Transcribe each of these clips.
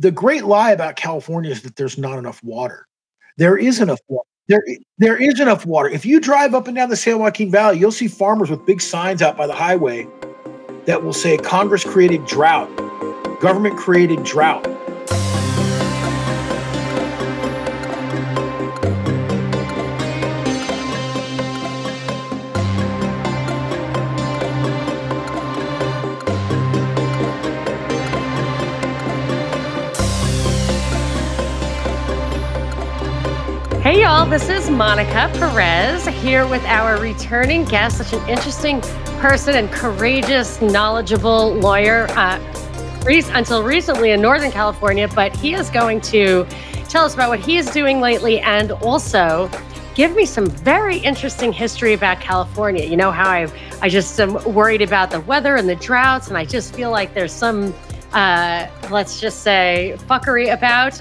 The great lie about California is that there's not enough water. There is enough water. There is enough water. If you drive up and down the San Joaquin Valley, you'll see farmers with big signs out by the highway that will say, Congress created drought, government created drought. Hey y'all, this is Monica Perez here with our returning guest, such an interesting person and courageous, knowledgeable lawyer, until recently in Northern California, but he is going to tell us about what he is doing lately and also give me some very interesting history about California. You know how I just am worried about the weather and the droughts, and I just feel like there's some let's just say fuckery about.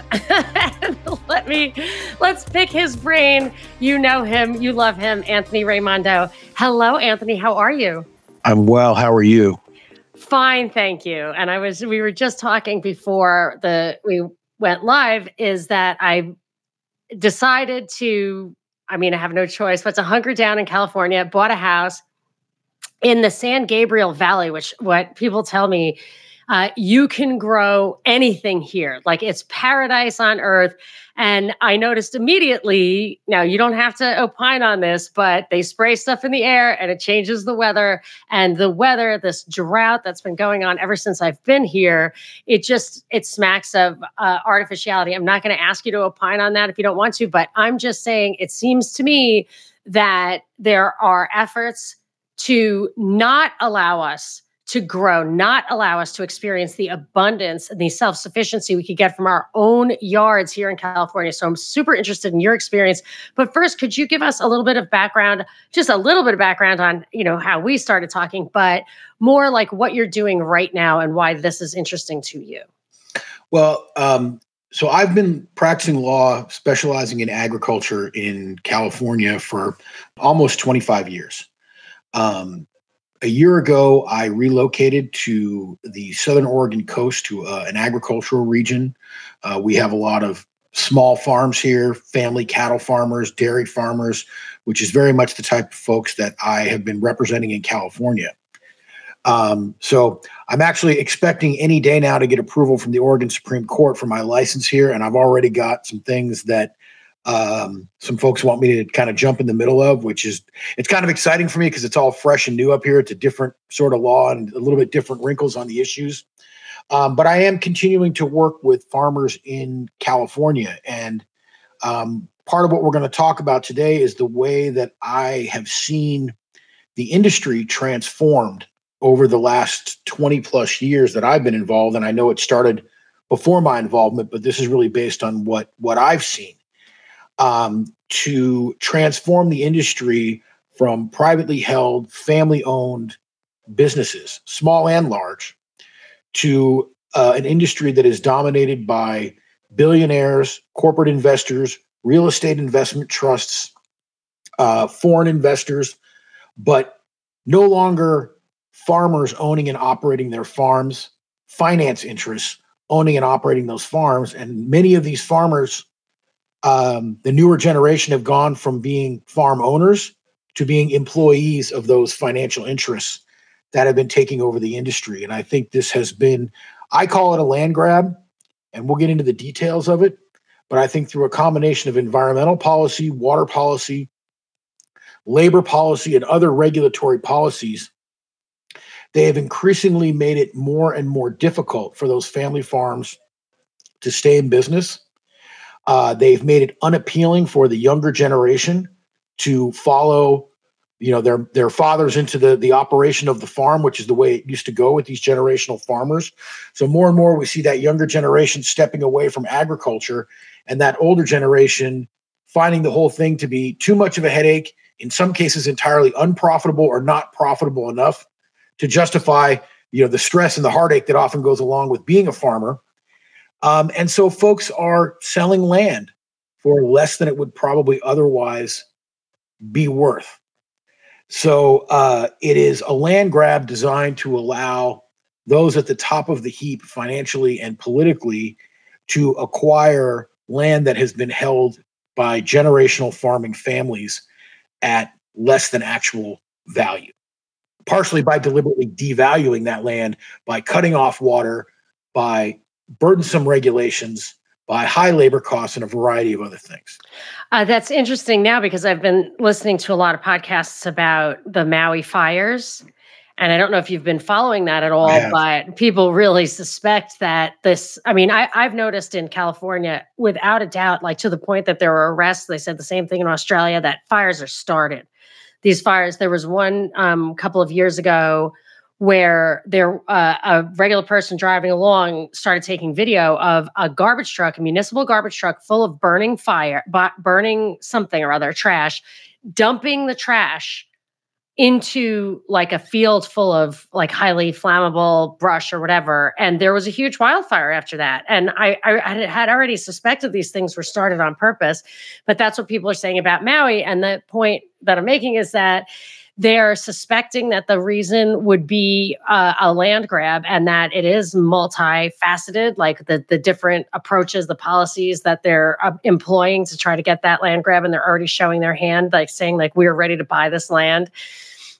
Let's pick his brain. You know him, you love him, Anthony Raimondo. Hello, Anthony. How are you? I'm well. How are you? Fine, thank you. And we were just talking before we went live. Is that I decided to? I mean, I have no choice but to hunker down in California. Bought a house in the San Gabriel Valley, which what people tell me. You can grow anything here. Like it's paradise on earth. And I noticed immediately, now you don't have to opine on this, but they spray stuff in the air and it changes the weather. And the weather, this drought that's been going on ever since I've been here, it smacks of artificiality. I'm not going to ask you to opine on that if you don't want to, but I'm just saying it seems to me that there are efforts to not allow us to grow, not allow us to experience the abundance and the self-sufficiency we could get from our own yards here in California. So I'm super interested in your experience. But first, could you give us a little bit of background, just a little bit of background on, how we started talking, but more like what you're doing right now and why this is interesting to you? Well, so I've been practicing law, specializing in agriculture in California for almost 25 years. A year ago, I relocated to the Southern Oregon coast to an agricultural region. We have a lot of small farms here, family cattle farmers, dairy farmers, which is very much the type of folks that I have been representing in California. So I'm actually expecting any day now to get approval from the Oregon Supreme Court for my license here. And I've already got some things that some folks want me to kind of jump in the middle of, which is, it's kind of exciting for me because it's all fresh and new up here. It's a different sort of law and a little bit different wrinkles on the issues. But I am continuing to work with farmers in California. And part of what we're going to talk about today is the way that I have seen the industry transformed over the last 20 plus years that I've been involved. And I know it started before my involvement, but this is really based on what I've seen. To transform the industry from privately held, family-owned businesses, small and large, to an industry that is dominated by billionaires, corporate investors, real estate investment trusts, foreign investors, but no longer farmers owning and operating their farms, finance interests owning and operating those farms. And many of these farmers, the newer generation, have gone from being farm owners to being employees of those financial interests that have been taking over the industry. And I think this has been, I call it a land grab, and we'll get into the details of it. But I think through a combination of environmental policy, water policy, labor policy, and other regulatory policies, they have increasingly made it more and more difficult for those family farms to stay in business. They've made it unappealing for the younger generation to follow, their fathers into the operation of the farm, which is the way it used to go with these generational farmers. So more and more we see that younger generation stepping away from agriculture and that older generation finding the whole thing to be too much of a headache, in some cases entirely unprofitable or not profitable enough to justify, the stress and the heartache that often goes along with being a farmer. And so folks are selling land for less than it would probably otherwise be worth. So it is a land grab designed to allow those at the top of the heap financially and politically to acquire land that has been held by generational farming families at less than actual value, partially by deliberately devaluing that land, by cutting off water, by burdensome regulations, by high labor costs, and a variety of other things. That's interesting now because I've been listening to a lot of podcasts about the Maui fires. And I don't know if you've been following that at all, but people really suspect that this, I mean, I've noticed in California, without a doubt, like to the point that there were arrests, they said the same thing in Australia, that fires are started. These fires, there was one couple of years ago where there a regular person driving along started taking video of a garbage truck, a municipal garbage truck full of burning something or other, trash, dumping the trash into like a field full of like highly flammable brush or whatever. And there was a huge wildfire after that. And I had already suspected these things were started on purpose, but that's what people are saying about Maui. And the point that I'm making is that they're suspecting that the reason would be a land grab and that it is multifaceted, like the different approaches, the policies that they're employing to try to get that land grab. And they're already showing their hand, like saying like, we're ready to buy this land.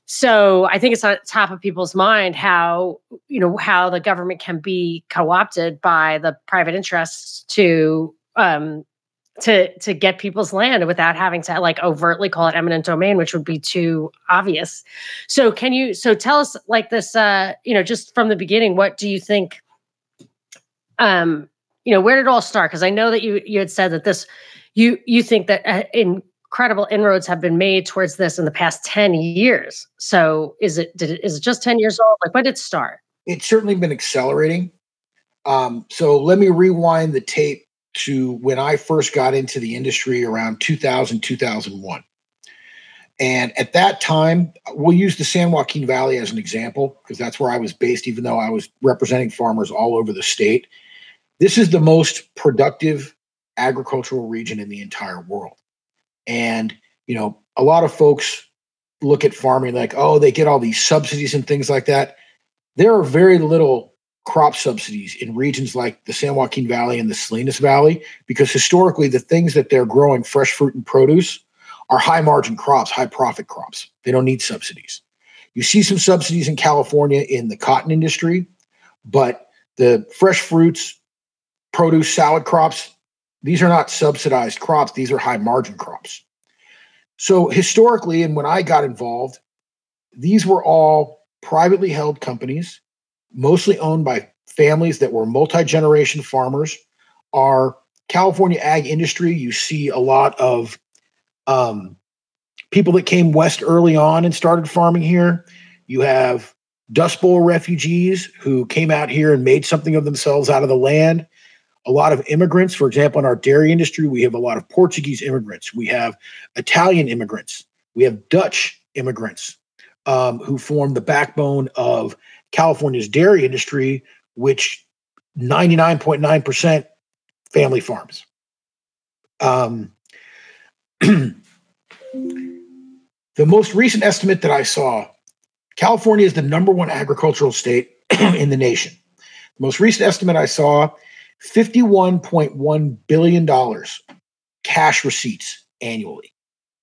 So I think it's on top of people's mind how, you know, how the government can be co-opted by the private interests to get people's land without having to like overtly call it eminent domain, which would be too obvious. So so tell us like this, you know, just from the beginning, what do you think, you know, where did it all start? Cause I know that you had said that you think that incredible inroads have been made towards this in the past 10 years. So is it just 10 years old? Like when did it start? It's certainly been accelerating. So let me rewind the tape to when I first got into the industry around 2000, 2001. And at that time, we'll use the San Joaquin Valley as an example, because that's where I was based, even though I was representing farmers all over the state. This is the most productive agricultural region in the entire world. And, you know, a lot of folks look at farming like, oh, they get all these subsidies and things like that. There are very little crop subsidies in regions like the San Joaquin Valley and the Salinas Valley, because historically the things that they're growing, fresh fruit and produce, are high margin crops, high profit crops. They don't need subsidies. You see some subsidies in California in the cotton industry, but the fresh fruits, produce, salad crops, these are not subsidized crops. These are high margin crops. So historically, and when I got involved, these were all privately held companies, mostly owned by families that were multi-generation farmers. Our California ag industry, you see a lot of people that came west early on and started farming here. You have Dust Bowl refugees who came out here and made something of themselves out of the land. A lot of immigrants, for example, in our dairy industry, we have a lot of Portuguese immigrants. We have Italian immigrants. We have Dutch immigrants who form the backbone of California's dairy industry, which 99.9% family farms. The most recent estimate that I saw, California is the number one agricultural state in the nation. The most recent estimate I saw, $51.1 billion cash receipts annually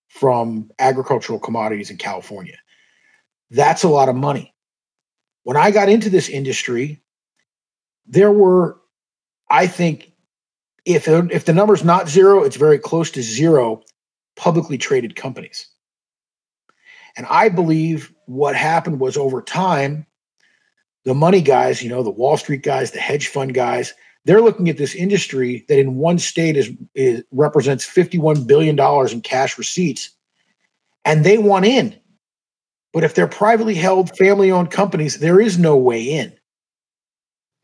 from agricultural commodities in California. That's a lot of money. When I got into this industry, there were, I think, if the number's not zero, it's very close to zero publicly traded companies. And I believe what happened was over time, the money guys, you know, the Wall Street guys, the hedge fund guys, they're looking at this industry that in one state represents $51 billion in cash receipts, and they want in. But if they're privately held, family-owned companies, there is no way in.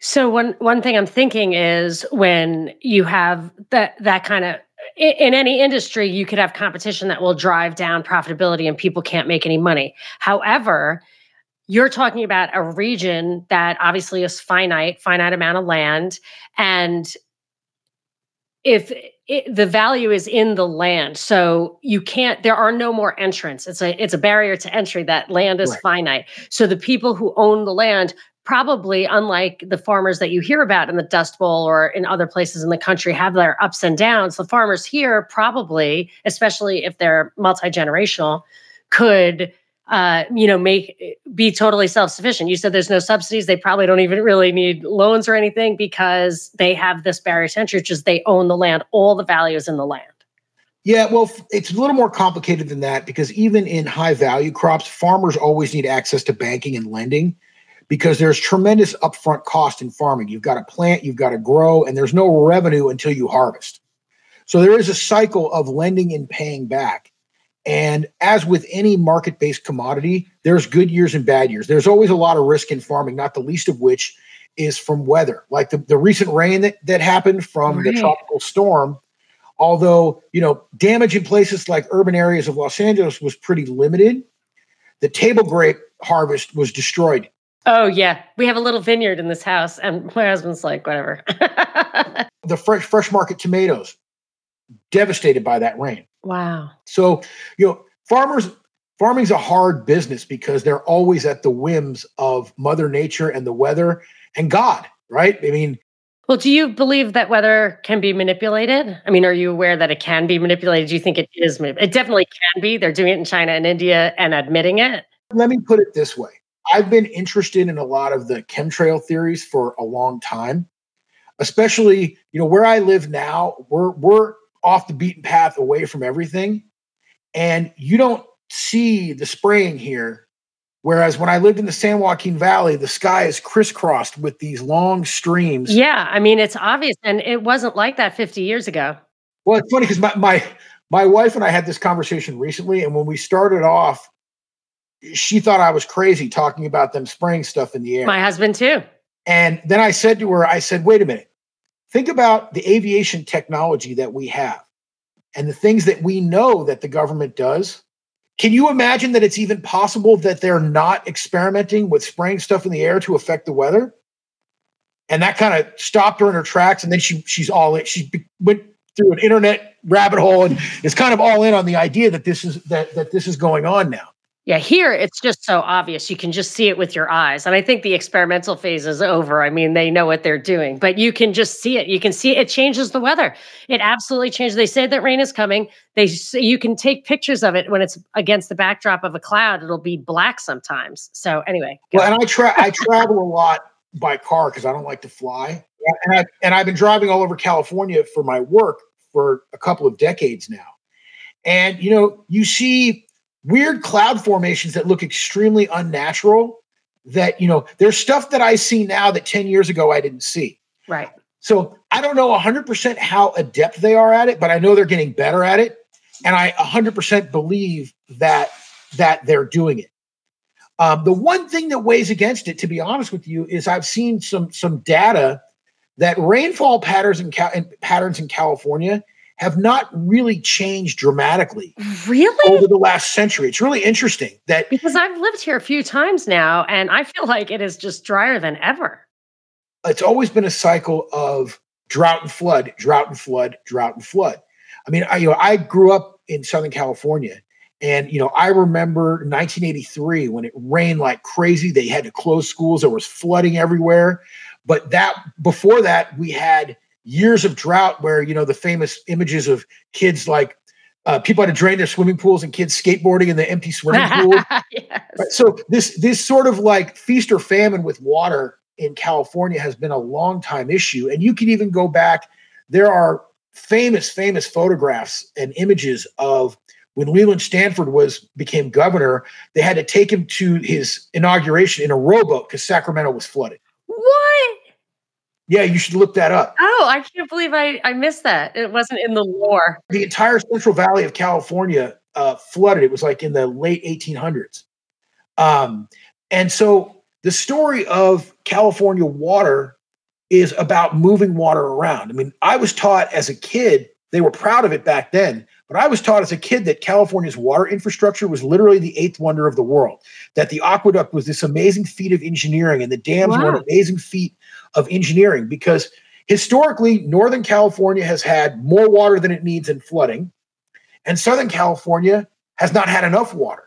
So one thing I'm thinking is when you have that kind of, in any industry, you could have competition that will drive down profitability and people can't make any money. However, you're talking about a region that obviously is finite amount of land. And if the value is in the land. So you can't, there are no more entrants. It's a barrier to entry. That land is finite. So the people who own the land probably, unlike the farmers that you hear about in the Dust Bowl or in other places in the country, have their ups and downs. The farmers here probably, especially if they're multi-generational, could be totally self-sufficient. You said there's no subsidies. They probably don't even really need loans or anything because they have this barrier to entry, which is they own the land. All the value is in the land. Yeah, well, it's a little more complicated than that because even in high-value crops, farmers always need access to banking and lending because there's tremendous upfront cost in farming. You've got to plant, you've got to grow, and there's no revenue until you harvest. So there is a cycle of lending and paying back. And as with any market-based commodity, there's good years and bad years. There's always a lot of risk in farming, not the least of which is from weather. Like the recent rain that happened from the tropical storm. Although, damage in places like urban areas of Los Angeles was pretty limited, the table grape harvest was destroyed. Oh, yeah. We have a little vineyard in this house, and my husband's like, whatever. The fresh market tomatoes, devastated by that rain. Wow. So, farming's a hard business because they're always at the whims of Mother Nature and the weather and God, right? I mean, well, do you believe that weather can be manipulated? I mean, are you aware that it can be manipulated? Do you think it is? It definitely can be. They're doing it in China and India and admitting it. Let me put it this way. I've been interested in a lot of the chemtrail theories for a long time, especially, where I live now, we're off the beaten path away from everything. And you don't see the spraying here. Whereas when I lived in the San Joaquin Valley, the sky is crisscrossed with these long streams. Yeah, I mean, it's obvious. And it wasn't like that 50 years ago. Well, it's funny because my wife and I had this conversation recently. And when we started off, she thought I was crazy talking about them spraying stuff in the air. My husband too. And then I said to her, wait a minute, think about the aviation technology that we have and the things that we know that the government does. Can you imagine that it's even possible that they're not experimenting with spraying stuff in the air to affect the weather? And that kind of stopped her in her tracks. And then she's all in. She went through an internet rabbit hole and is kind of all in on the idea that this is going on now. Yeah, here it's just so obvious. You can just see it with your eyes. And I think the experimental phase is over. I mean, they know what they're doing, but you can just see it. You can see it changes the weather. It absolutely changes. They say that rain is coming. You can take pictures of it when it's against the backdrop of a cloud. It'll be black sometimes. So anyway. Well, and I travel a lot by car because I don't like to fly. And I've been driving all over California for my work for a couple of decades now. And, you see weird cloud formations that look extremely unnatural that, there's stuff that I see now that 10 years ago I didn't see. Right. So I don't know 100% how adept they are at it, but I know they're getting better at it. And I 100% believe that they're doing it. The one thing that weighs against it, to be honest with you, is I've seen some data that rainfall patterns in California have not really changed dramatically over the last century. It's really interesting that because I've lived here a few times now and I feel like it is just drier than ever. It's always been a cycle of drought and flood, drought and flood, drought and flood. I mean, I grew up in Southern California and, I remember 1983 when it rained like crazy. They had to close schools. There was flooding everywhere. But before that we had years of drought where, the famous images of kids like people had to drain their swimming pools and kids skateboarding in the empty swimming pool. Yes. Right? So this sort of like feast or famine with water in California has been a long time issue. And you can even go back. There are famous photographs and images of when Leland Stanford became governor, they had to take him to his inauguration in a rowboat because Sacramento was flooded. What? Yeah, you should look that up. Oh, I can't believe I missed that. It wasn't in the lore. The entire Central Valley of California flooded. It was like in the late 1800s. And so the story of California water is about moving water around. I mean, I was taught as a kid, they were proud of it back then, but I was taught as a kid that California's water infrastructure was literally the eighth wonder of the world, that the aqueduct was this amazing feat of engineering and the dams were an amazing feat of engineering, because historically, Northern California has had more water than it needs in flooding, and Southern California has not had enough water.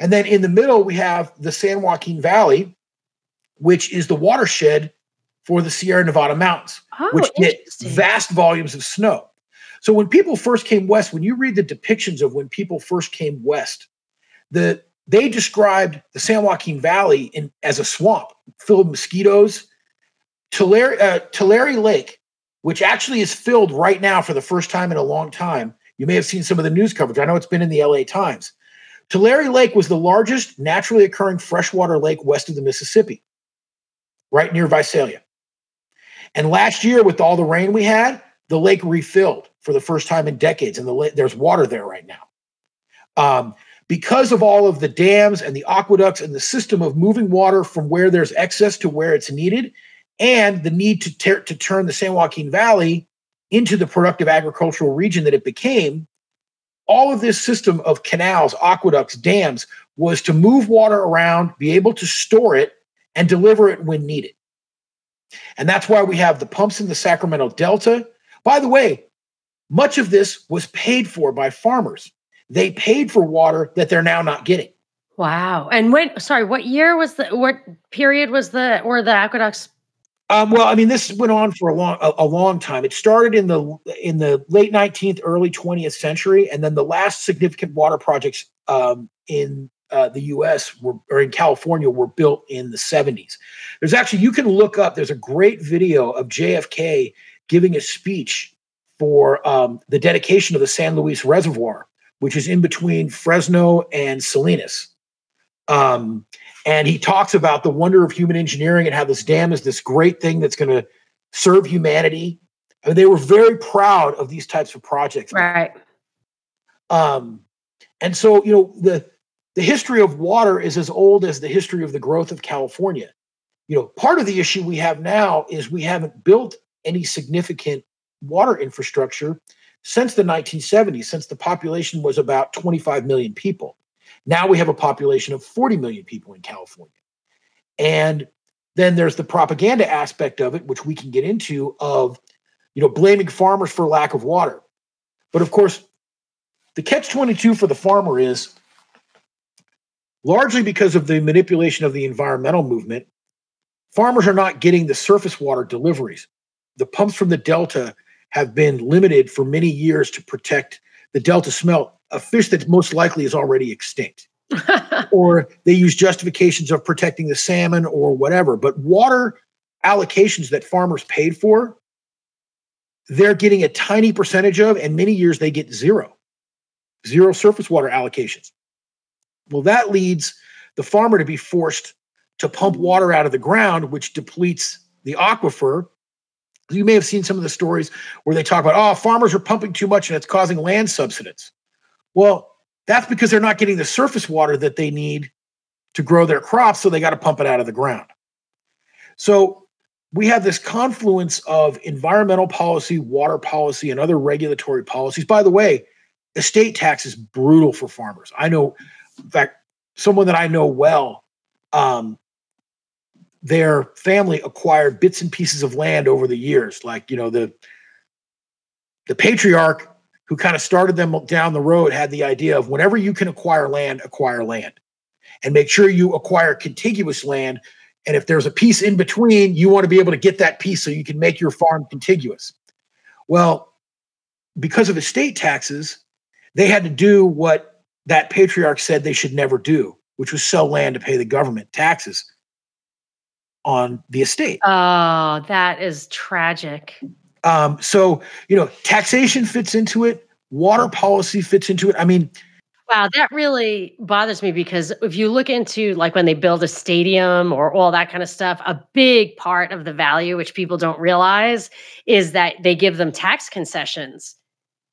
And then in the middle, we have the San Joaquin Valley, which is the watershed for the Sierra Nevada mountains, which get vast volumes of snow. So when people first came west, when you read the depictions of when people first came west, they described the San Joaquin Valley as a swamp filled with mosquitoes. Tulare Lake, which actually is filled right now for the first time in a long time. You may have seen some of the news coverage. I know it's been in the LA Times. Tulare Lake was the largest naturally occurring freshwater lake west of the Mississippi, right near Visalia. And last year, with all the rain we had, the lake refilled for the first time in decades, and there's water there right now. Because of all of the dams and the aqueducts and the system of moving water from where there's excess to where it's needed, and the need to turn the San Joaquin Valley into the productive agricultural region that it became, all of this system of canals, aqueducts, dams was to move water around, be able to store it, and deliver it when needed. And that's why we have the pumps in the Sacramento Delta. By the way, much of this was paid for by farmers. They paid for water that they're now not getting. Wow. And what period was the aqueducts? This went on for a long time. It started in the late 19th, early 20th century. And then the last significant water projects in the U.S. in California were built in the 70s. There's actually, you can look up, there's a great video of JFK giving a speech for the dedication of the San Luis Reservoir, which is in between Fresno and Salinas. And he talks about the wonder of human engineering and how this dam is this great thing that's going to serve humanity. I mean, they were very proud of these types of projects. Right. And so, you know, the history of water is as old as the history of the growth of California. You know, part of the issue we have now is we haven't built any significant water infrastructure since the 1970s, since the population was about 25 million people. Now we have a population of 40 million people in California. And then there's the propaganda aspect of it, which we can get into, of, you know, blaming farmers for lack of water. But of course, the catch-22 for the farmer is, largely because of the manipulation of the environmental movement, farmers are not getting the surface water deliveries. The pumps from the Delta have been limited for many years to protect the Delta smelt, a fish that most likely is already extinct. Or they use justifications of protecting the salmon or whatever. But water allocations that farmers paid for, they're getting a tiny percentage of, and many years they get zero surface water allocations. Well, that leads the farmer to be forced to pump water out of the ground, which depletes the aquifer. You may have seen some of the stories where they talk about, farmers are pumping too much and it's causing land subsidence. Well, that's because they're not getting the surface water that they need to grow their crops, so they got to pump it out of the ground. So we have this confluence of environmental policy, water policy, and other regulatory policies. By the way, estate tax is brutal for farmers. I know, in fact, someone that I know well, their family acquired bits and pieces of land over the years. Like, you know, the patriarch who kind of started them down the road had the idea of, whenever you can acquire land, and make sure you acquire contiguous land. And if there's a piece in between, you want to be able to get that piece so you can make your farm contiguous. Well, because of estate taxes, they had to do what that patriarch said they should never do, which was sell land to pay the government taxes on the estate. Oh, that is tragic. So, you know, taxation fits into it. Water policy fits into it. I mean, wow, that really bothers me, because if you look into, like, when they build a stadium or all that kind of stuff, a big part of the value, which people don't realize, is that they give them tax concessions,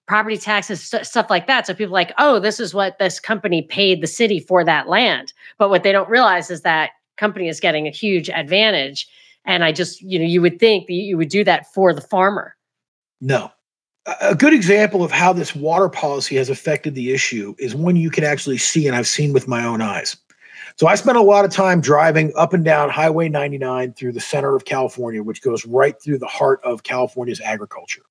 property taxes, stuff like that. So people are like, oh, this is what this company paid the city for that land. But what they don't realize is that company is getting a huge advantage. And I just, you know, you would think that you would do that for the farmer. No. A good example of how this water policy has affected the issue is one you can actually see, and I've seen with my own eyes. So I spent a lot of time driving up and down Highway 99 through the center of California, which goes right through the heart of California's agriculture.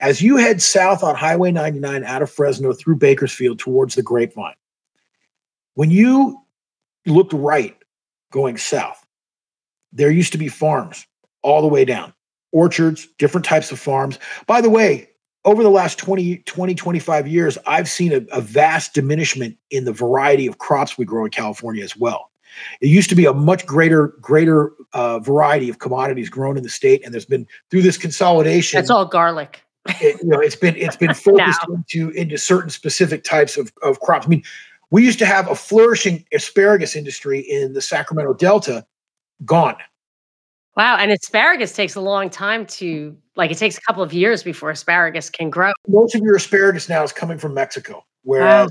As you head south on Highway 99 out of Fresno through Bakersfield towards the Grapevine, when you looked right, going south, there used to be farms all the way down, orchards, different types of farms. By the way, over the last 25 years, I've seen a vast diminishment in the variety of crops we grow in California as well. It used to be a much greater variety of commodities grown in the state, and there's been, through this consolidation, that's all garlic. It's been focused into certain specific types of crops. I mean, we used to have a flourishing asparagus industry in the Sacramento Delta, gone. Wow. And asparagus takes a long time it takes a couple of years before asparagus can grow. Most of your asparagus now is coming from Mexico. Whereas,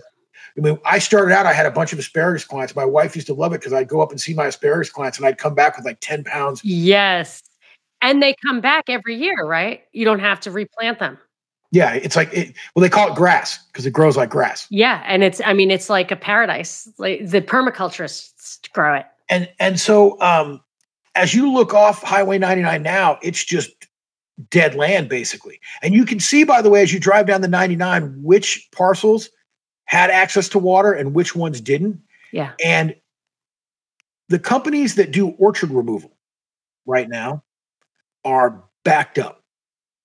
I mean, I started out, I had a bunch of asparagus clients. My wife used to love it because I'd go up and see my asparagus clients and I'd come back with like 10 pounds. Yes. And they come back every year, right? You don't have to replant them. Yeah. It's like, they call it grass because it grows like grass. Yeah. And it's like a paradise. Like the permaculturists grow it. And so, as you look off Highway 99 now, it's just dead land, basically. And you can see, by the way, as you drive down the 99, which parcels had access to water and which ones didn't. Yeah. And the companies that do orchard removal right now are backed up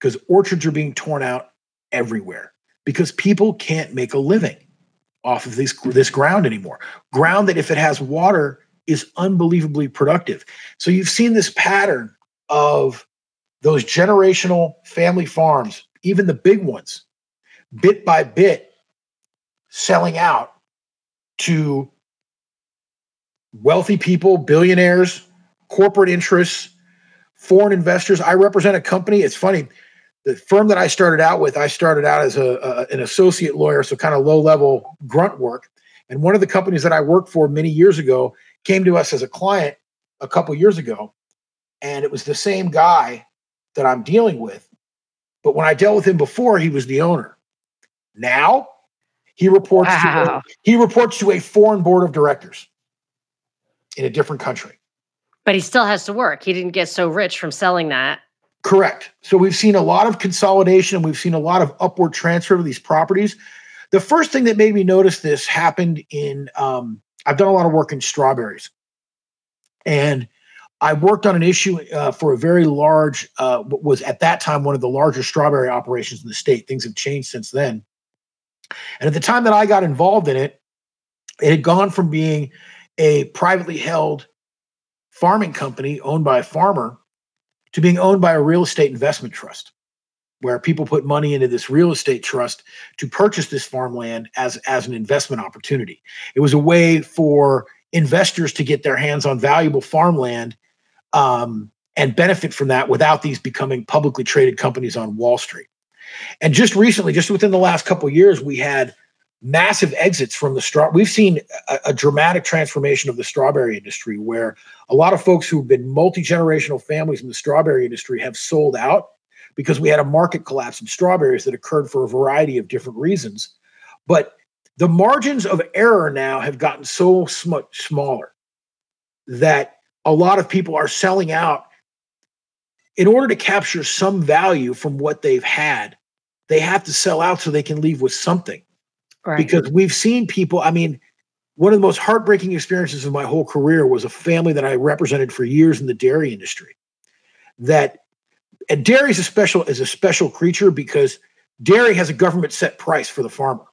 because orchards are being torn out everywhere because people can't make a living off of this ground anymore. Ground that, if it has water, is unbelievably productive. So you've seen this pattern of those generational family farms, even the big ones, bit by bit selling out to wealthy people, billionaires, corporate interests, foreign investors. I represent a company. It's funny. The firm that I started out with, I started out as an associate lawyer, so kind of low-level grunt work. And one of the companies that I worked for many years ago came to us as a client a couple years ago, and it was the same guy that I'm dealing with. But when I dealt with him before, he was the owner. Now he reports to a foreign board of directors in a different country. But he still has to work. He didn't get so rich from selling that. Correct. So we've seen a lot of consolidation, and we've seen a lot of upward transfer of these properties. The first thing that made me notice this happened in, I've done a lot of work in strawberries, and I worked on an issue for a very large, was at that time one of the largest strawberry operations in the state. Things have changed since then. And at the time that I got involved in it, it had gone from being a privately held farming company owned by a farmer to being owned by a real estate investment trust, where people put money into this real estate trust to purchase this farmland as an investment opportunity. It was a way for investors to get their hands on valuable farmland and benefit from that without these becoming publicly traded companies on Wall Street. And just recently, just within the last couple of years, we had massive exits from the strawberry. We've seen a dramatic transformation of the strawberry industry, where a lot of folks who've been multi-generational families in the strawberry industry have sold out, because we had a market collapse in strawberries that occurred for a variety of different reasons. But the margins of error now have gotten so much smaller that a lot of people are selling out in order to capture some value from what they've had. They have to sell out so they can leave with something. Right. Because we've seen people, one of the most heartbreaking experiences of my whole career was a family that I represented for years in the dairy industry. And dairy is a special creature because dairy has a government set price for the farmer.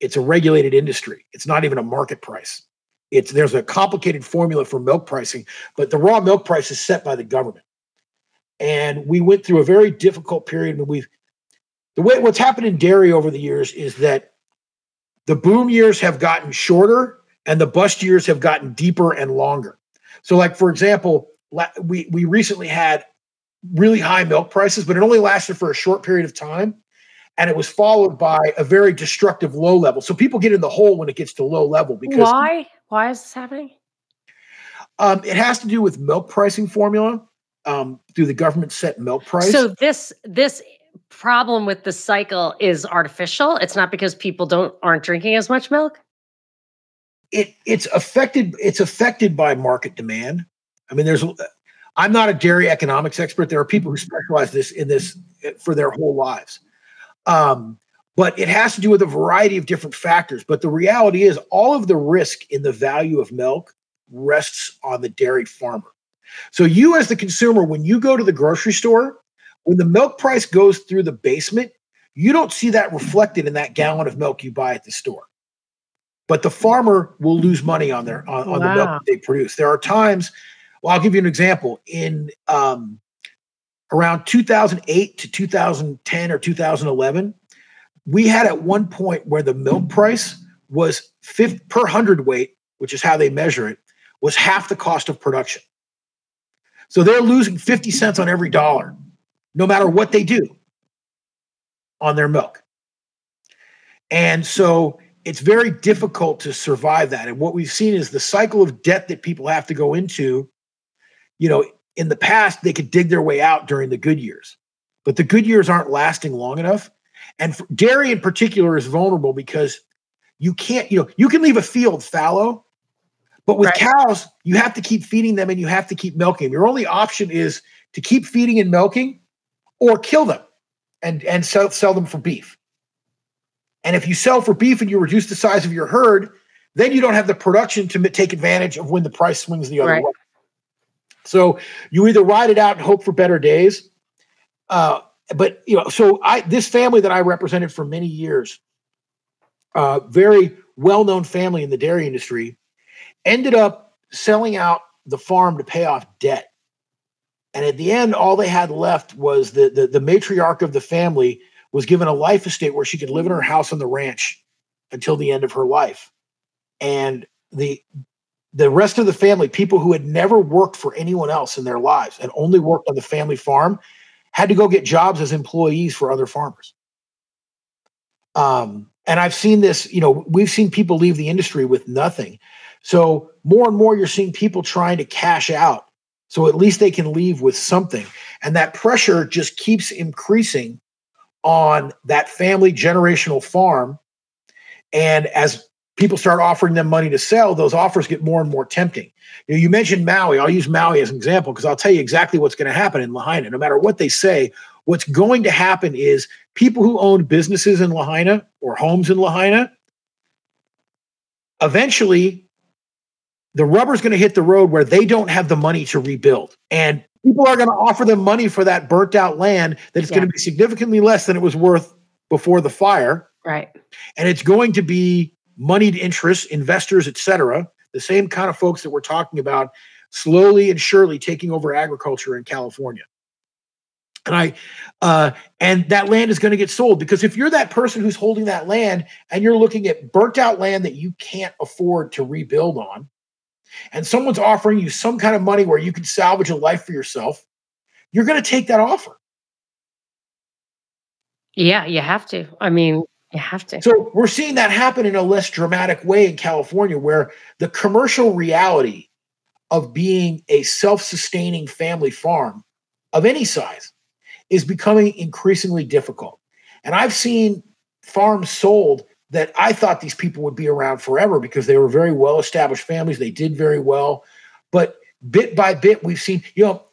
It's a regulated industry. It's not even a market price. There's a complicated formula for milk pricing, but the raw milk price is set by the government. And we went through a very difficult period. And what's happened in dairy over the years is that the boom years have gotten shorter and the bust years have gotten deeper and longer. So, like, for example, we recently had really high milk prices, but it only lasted for a short period of time. And it was followed by a very destructive low level. So people get in the hole when it gets to low level. Because why is this happening? It has to do with milk pricing formula through the government set milk price. So this problem with the cycle is artificial. It's not because people aren't drinking as much milk. It's affected by market demand. I'm not a dairy economics expert. There are people who specialize in this for their whole lives. But it has to do with a variety of different factors. But the reality is all of the risk in the value of milk rests on the dairy farmer. So you as the consumer, when you go to the grocery store, when the milk price goes through the basement, you don't see that reflected in that gallon of milk you buy at the store. But the farmer will lose money on their on the milk that they produce. There are times, well, I'll give you an example. In around 2008 to 2010 or 2011, we had at one point where the milk price was per hundredweight, which is how they measure it, was half the cost of production. So they're losing 50 cents on every dollar, no matter what they do on their milk. And so it's very difficult to survive that. And what we've seen is the cycle of debt that people have to go into. You know, in the past, they could dig their way out during the good years, but the good years aren't lasting long enough. And dairy in particular is vulnerable because you can't, you know, you can leave a field fallow, but with cows, you have to keep feeding them and you have to keep milking them. Your only option is to keep feeding and milking or kill them and sell them for beef. And if you sell for beef and you reduce the size of your herd, then you don't have the production to take advantage of when the price swings the other way. So you either ride it out and hope for better days. But, you know, so this family that I represented for many years, very well-known family in the dairy industry, ended up selling out the farm to pay off debt. And at the end, all they had left was the matriarch of the family was given a life estate where she could live in her house on the ranch until the end of her life. And the rest of the family, people who had never worked for anyone else in their lives and only worked on the family farm, had to go get jobs as employees for other farmers. And I've seen this, you know, we've seen people leave the industry with nothing. So more and more you're seeing people trying to cash out so at least they can leave with something. And that pressure just keeps increasing on that family generational farm. And as people start offering them money to sell, those offers get more and more tempting. You know, you mentioned Maui. I'll use Maui as an example because I'll tell you exactly what's going to happen in Lahaina. No matter what they say, what's going to happen is people who own businesses in Lahaina or homes in Lahaina, eventually the rubber's going to hit the road where they don't have the money to rebuild. And people are going to offer them money for that burnt out land that it's going to be significantly less than it was worth before the fire. Right. And it's going to be moneyed interests, investors, et cetera, the same kind of folks that we're talking about slowly and surely taking over agriculture in California. And and that land is going to get sold because if you're that person who's holding that land and you're looking at burnt out land that you can't afford to rebuild on, and someone's offering you some kind of money where you can salvage a life for yourself, you're going to take that offer. Yeah, you have to. I mean, you have to. So we're seeing that happen in a less dramatic way in California, where the commercial reality of being a self-sustaining family farm of any size is becoming increasingly difficult. And I've seen farms sold that I thought these people would be around forever because they were very well-established families. They did very well. But bit by bit, we've seen, you know,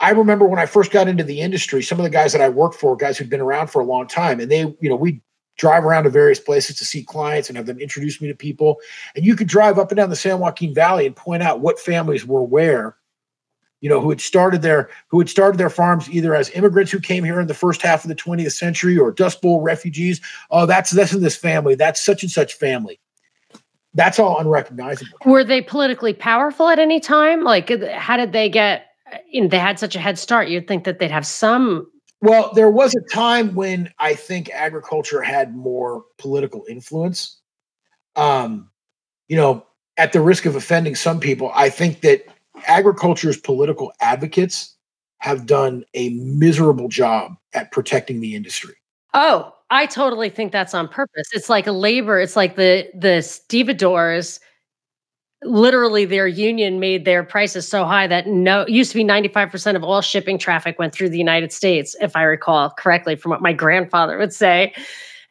I remember when I first got into the industry, some of the guys that I worked for, guys who'd been around for a long time, and they, you know, we drive around to various places to see clients and have them introduce me to people. And you could drive up and down the San Joaquin Valley and point out what families were where, you know, who had started their farms either as immigrants who came here in the first half of the 20th century or Dust Bowl refugees. Oh, that's this and this family. That's such and such family. That's all unrecognizable. Were they politically powerful at any time? Like, how did they get, you know, they had such a head start. You'd think that they'd have some. Well, there was a time when I think agriculture had more political influence. You know, at the risk of offending some people, I think that agriculture's political advocates have done a miserable job at protecting the industry. Oh, I totally think that's on purpose. It's like a labor. It's like the stevedores, literally their union made their prices so high that it used to be 95% of all shipping traffic went through the United States, if I recall correctly from what my grandfather would say.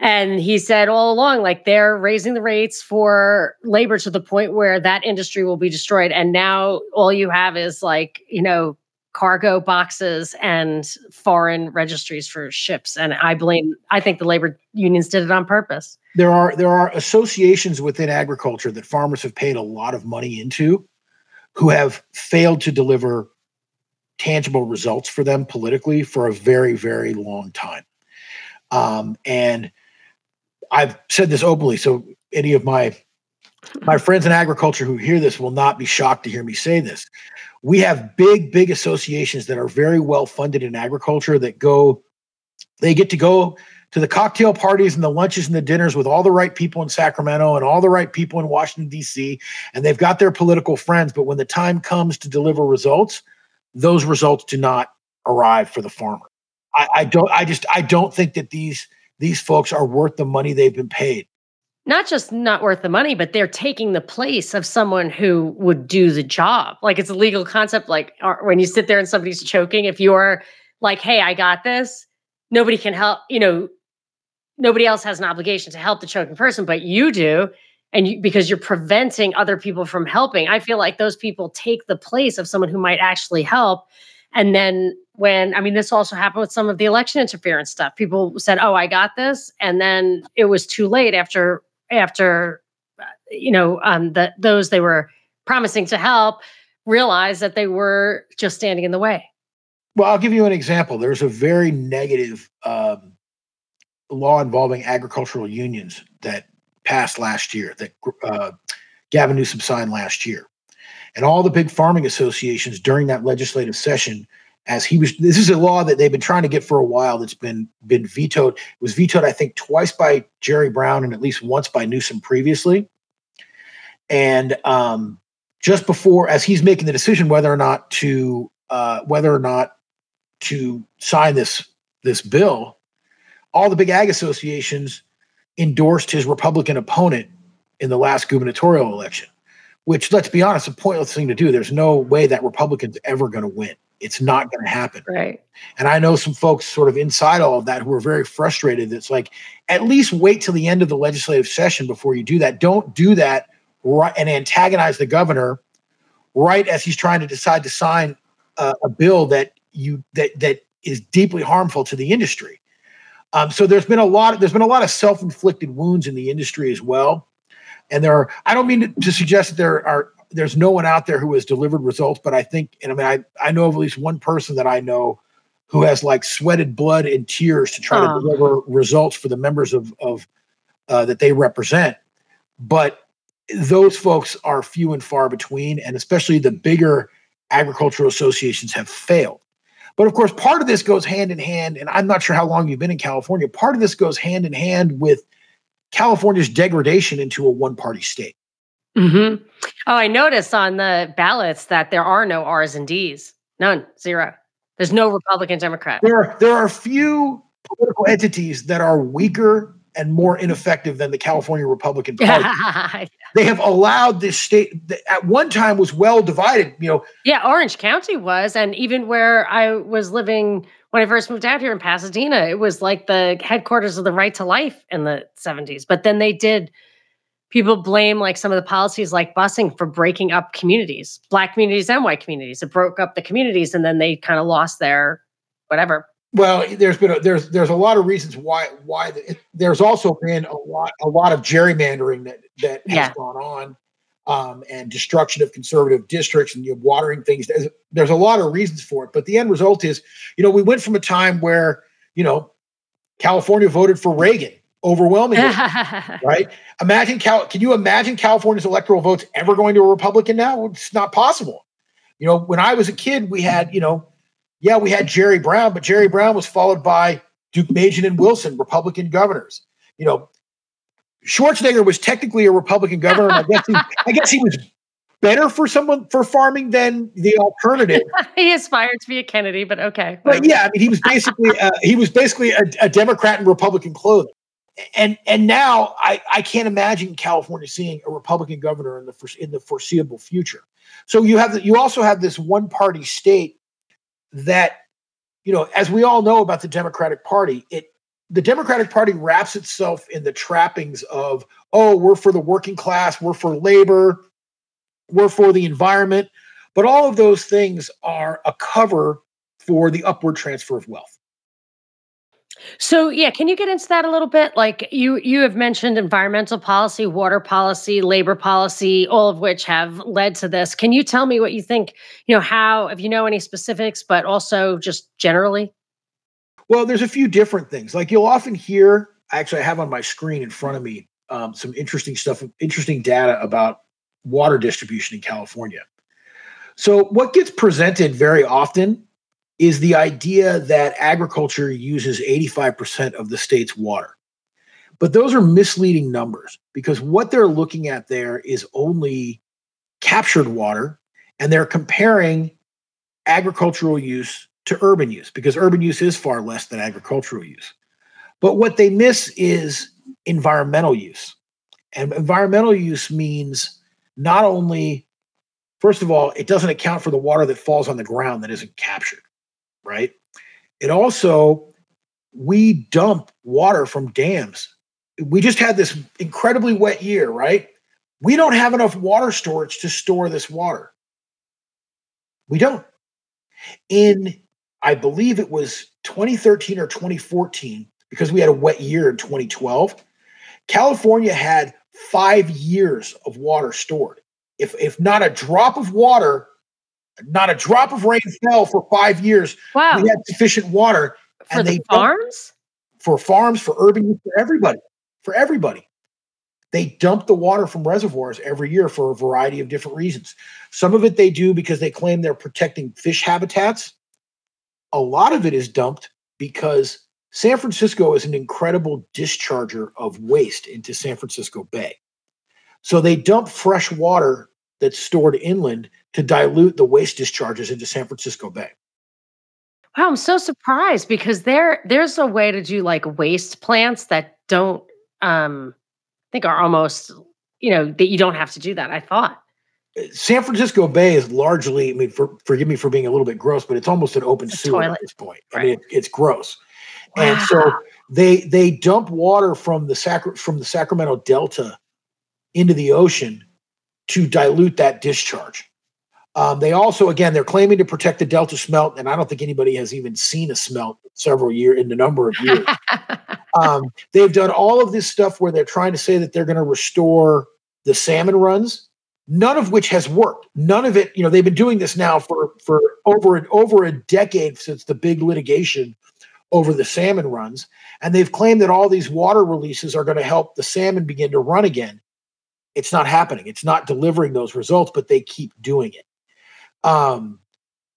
And he said all along, like, they're raising the rates for labor to the point where that industry will be destroyed. And now all you have is, like, you know, cargo boxes and foreign registries for ships. And I think the labor unions did it on purpose. There are associations within agriculture that farmers have paid a lot of money into who have failed to deliver tangible results for them politically for a very, very long time. And I've said this openly, so any of my friends in agriculture who hear this will not be shocked to hear me say this. We have big associations that are very well funded in agriculture that they get to go to the cocktail parties and the lunches and the dinners with all the right people in Sacramento and all the right people in Washington, D.C., and they've got their political friends. But when the time comes to deliver results, those results do not arrive for the farmer. I don't think that these folks are worth the money they've been paid. Not just not worth the money, but they're taking the place of someone who would do the job. Like, it's a legal concept. Like, when you sit there and somebody's choking, if you're like, hey, I got this, nobody can help, nobody else has an obligation to help the choking person, but you do. And because you're preventing other people from helping, I feel like those people take the place of someone who might actually help. And then this also happened with some of the election interference stuff. People said, oh, I got this. And then it was too late after those they were promising to help realized that they were just standing in the way. Well, I'll give you an example. There's a very negative law involving agricultural unions that passed last year, that Gavin Newsom signed last year. And all the big farming associations during that legislative session, this is a law that they've been trying to get for a while that's been vetoed. It was vetoed, I think, twice by Jerry Brown and at least once by Newsom previously. And just before, as he's making the decision whether or not to sign this bill, all the big ag associations endorsed his Republican opponent in the last gubernatorial election, which, let's be honest, a pointless thing to do. There's no way that Republican's ever going to win. It's not going to happen. Right. And I know some folks sort of inside all of that who are very frustrated. It's like, at least wait till the end of the legislative session before you do that. Don't do that and antagonize the governor right as he's trying to decide to sign a bill that is deeply harmful to the industry. So there's been a lot of self-inflicted wounds in the industry as well. And I don't mean to suggest that there's no one out there who has delivered results, but I think, I know of at least one person that I know who has sweated blood and tears to try to deliver results for the members of that they represent. But those folks are few and far between, and especially the bigger agricultural associations have failed. But of course, part of this goes hand in hand, and I'm not sure how long you've been in California, part of this goes hand in hand with California's degradation into a one-party state. Mm-hmm. Oh, I noticed on the ballots that there are no R's and D's. None. Zero. There's no Republican, Democrat. There are few political entities that are weaker and more ineffective than the California Republican Party. Yeah. They have allowed this state that at one time was well divided. Yeah, Orange County was, and even where I was living when I first moved out here in Pasadena, it was like the headquarters of the Right to Life in the 70s. But then people blame some of the policies like busing for breaking up communities, Black communities and white communities. It broke up the communities, and then they kind of lost their whatever. Well, there's a lot of reasons why there's also been a lot of gerrymandering that has gone on, and destruction of conservative districts and watering things. There's a lot of reasons for it, but the end result is, we went from a time where California voted for Reagan overwhelmingly, right? Can you imagine California's electoral votes ever going to a Republican now? It's not possible. When I was a kid, we had we had Jerry Brown, but Jerry Brown was followed by Duke Majan and Wilson, Republican governors. Schwarzenegger was technically a Republican governor. And I guess he was better for farming than the alternative. He aspired to be a Kennedy, but okay. But yeah, he was basically a Democrat in Republican clothing. And now I can't imagine California seeing a Republican governor in the foreseeable future. So you also have this one party state. That, as we all know about the Democratic Party, the Democratic Party wraps itself in the trappings of, oh, we're for the working class, we're for labor, we're for the environment. But all of those things are a cover for the upward transfer of wealth. So yeah, can you get into that a little bit? Like you have mentioned environmental policy, water policy, labor policy, all of which have led to this. Can you tell me what you think, how, if you know any specifics, but also just generally? Well, there's a few different things. Like you'll often hear, actually I have on my screen in front of me, some interesting stuff, interesting data about water distribution in California. So what gets presented very often is the idea that agriculture uses 85% of the state's water. But those are misleading numbers because what they're looking at there is only captured water, and they're comparing agricultural use to urban use because urban use is far less than agricultural use. But what they miss is environmental use. And environmental use means not only, first of all, it doesn't account for the water that falls on the ground that isn't captured. Right? It also, we dump water from dams. We just had this incredibly wet year, right? We don't have enough water storage to store this water. We don't. In, I believe it was 2013 or 2014, because we had a wet year in 2012, California had 5 years of water stored. If not a drop of water, not a drop of rain fell for 5 years. Wow. We had sufficient water. For and the farms? For farms, for urban use, for everybody. For everybody. They dump the water from reservoirs every year for a variety of different reasons. Some of it they do because they claim they're protecting fish habitats. A lot of it is dumped because San Francisco is an incredible discharger of waste into San Francisco Bay. So they dump fresh water that's stored inland to dilute the waste discharges into San Francisco Bay. Wow, I'm so surprised because there's a way to do like waste plants that don't, I think are almost, that you don't have to do that, I thought. San Francisco Bay is largely, forgive me for being a little bit gross, but it's almost an open sewer at this point. Right. It's gross. Wow. And so they dump water from the Sacramento Delta into the ocean to dilute that discharge. They also, again, they're claiming to protect the Delta smelt, and I don't think anybody has even seen a smelt in a number of years. They've done all of this stuff where they're trying to say that they're going to restore the salmon runs, none of which has worked. None of it, they've been doing this now for over a decade since the big litigation over the salmon runs, and they've claimed that all these water releases are going to help the salmon begin to run again. It's not happening. It's not delivering those results, but they keep doing it.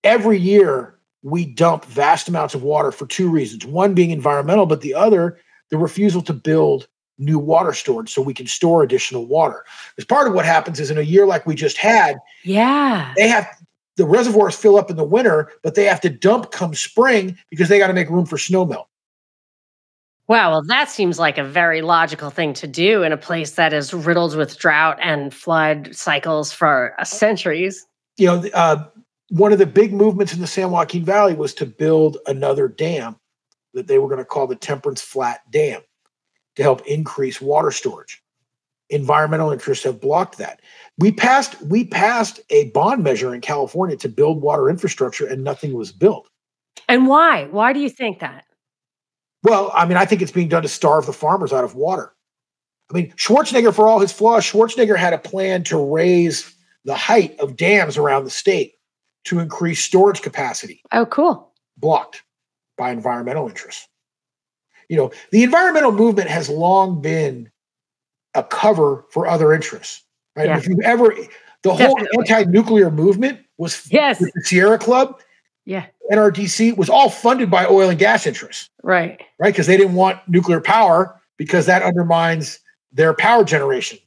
Every year, we dump vast amounts of water for two reasons, one being environmental, but the other, the refusal to build new water storage so we can store additional water. Because part of what happens is in a year like we just had, the reservoirs fill up in the winter, but they have to dump come spring because they got to make room for snowmelt. Wow, well, that seems like a very logical thing to do in a place that is riddled with drought and flood cycles for centuries. One of the big movements in the San Joaquin Valley was to build another dam that they were going to call the Temperance Flat Dam to help increase water storage. Environmental interests have blocked that. We passed a bond measure in California to build water infrastructure, and nothing was built. And why? Why do you think that? Well, I think it's being done to starve the farmers out of water. Schwarzenegger, for all his flaws, Schwarzenegger had a plan to raise the height of dams around the state to increase storage capacity. Oh, cool. Blocked by environmental interests. The environmental movement has long been a cover for other interests. Right? Yeah. Whole anti-nuclear movement was with the Sierra Club. Yeah. NRDC was all funded by oil and gas interests. Right. Right. Because they didn't want nuclear power because that undermines their power generation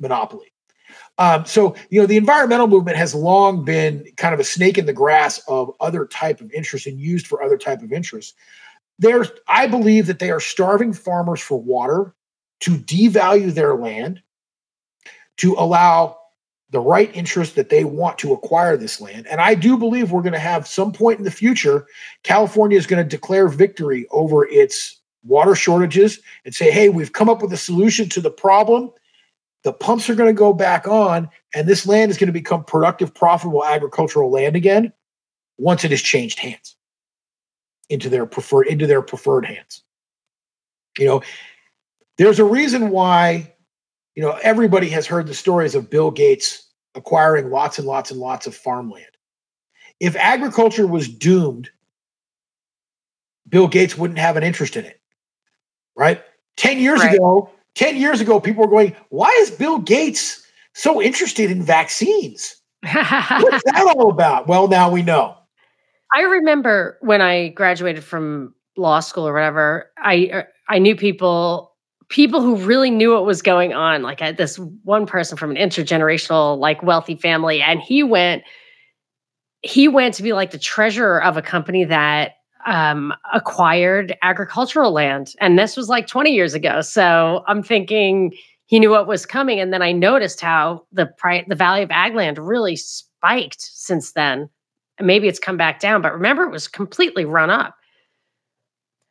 monopoly. So the environmental movement has long been kind of a snake in the grass of other type of interests and used for other type of interests. I believe that they are starving farmers for water to devalue their land, to allow the right interest that they want to acquire this land. And I do believe we're going to have some point in the future, California is going to declare victory over its water shortages and say, hey, we've come up with a solution to the problem. The pumps are going to go back on, and this land is going to become productive, profitable agricultural land again once it has changed hands into their preferred hands. You know, there's a reason why, you know, everybody has heard the stories of Bill Gates acquiring lots and lots and lots of farmland. If agriculture was doomed, Bill Gates wouldn't have an interest in it, right? 10 years ago, people were going, why is Bill Gates so interested in vaccines? What's that all about? Well, now we know. I remember when I graduated from law school or whatever, I knew people who really knew what was going on. Like I had this one person from an intergenerational, like wealthy family, and he went to be like the treasurer of a company that acquired agricultural land. And this was like 20 years ago. So I'm thinking he knew what was coming. And then I noticed how the value of ag land really spiked since then. And maybe it's come back down, but remember, it was completely run up.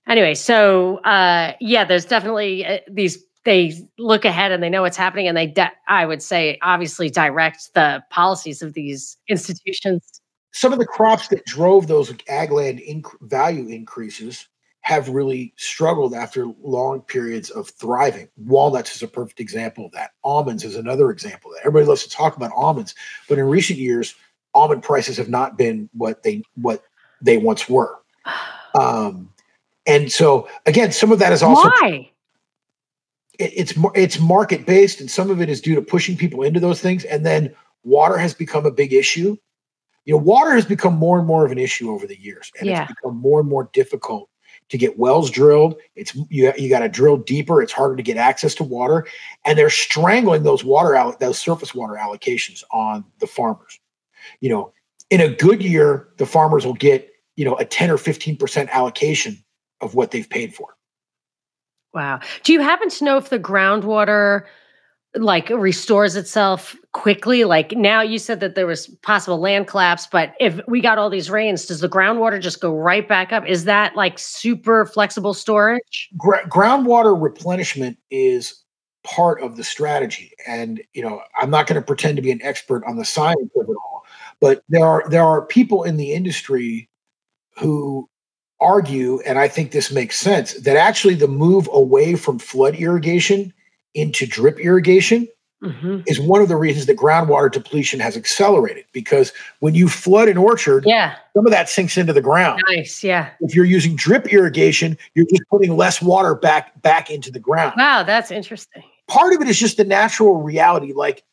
Anyway, so yeah, there's definitely these, they look ahead and they know what's happening. And they, I would say, obviously direct the policies of these institutions. Some of the crops that drove those ag land value increases have really struggled after long periods of thriving. Walnuts is a perfect example of that. Almonds is another example of that. Everybody loves to talk about almonds, but in recent years, almond prices have not been what they once were. And so, again, some of that is also why? It's market based, and some of it is due to pushing people into those things. And then water has become a big issue. You know, water has become more and more of an issue over the years, and It's become more and more difficult to get wells drilled. It's you got to drill deeper. It's harder to get access to water, and they're strangling those surface water allocations on the farmers. You know, in a good year, the farmers will get, you know, a 10 or 15% allocation of what they've paid for. Wow. Do you happen to know if the groundwater like restores itself quickly? Like now you said that there was possible land collapse, but if we got all these rains, does the groundwater just go right back up? Is that like super flexible storage? Groundwater replenishment is part of the strategy. And, you know, I'm not going to pretend to be an expert on the science of it all, but there are people in the industry who argue, and I think this makes sense, that actually the move away from flood irrigation into drip irrigation is one of the reasons that groundwater depletion has accelerated, because when you flood an orchard, some of that sinks into the ground. Nice, yeah. If you're using drip irrigation, you're just putting less water back into the ground. Wow, that's interesting. Part of it is just the natural reality. Like,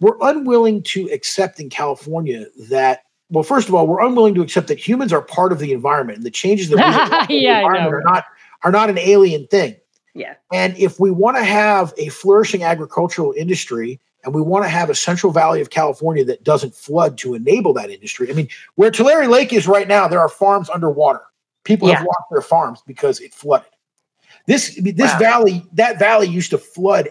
we're unwilling to accept in California that, well, first of all, we're unwilling to accept that humans are part of the environment, and the changes that we in the environment are not an alien thing. Yeah. And if we want to have a flourishing agricultural industry, and we want to have a Central Valley of California that doesn't flood to enable that industry. I mean, where Tulare Lake is right now, there are farms underwater. People have lost their farms because it flooded. That valley used to flood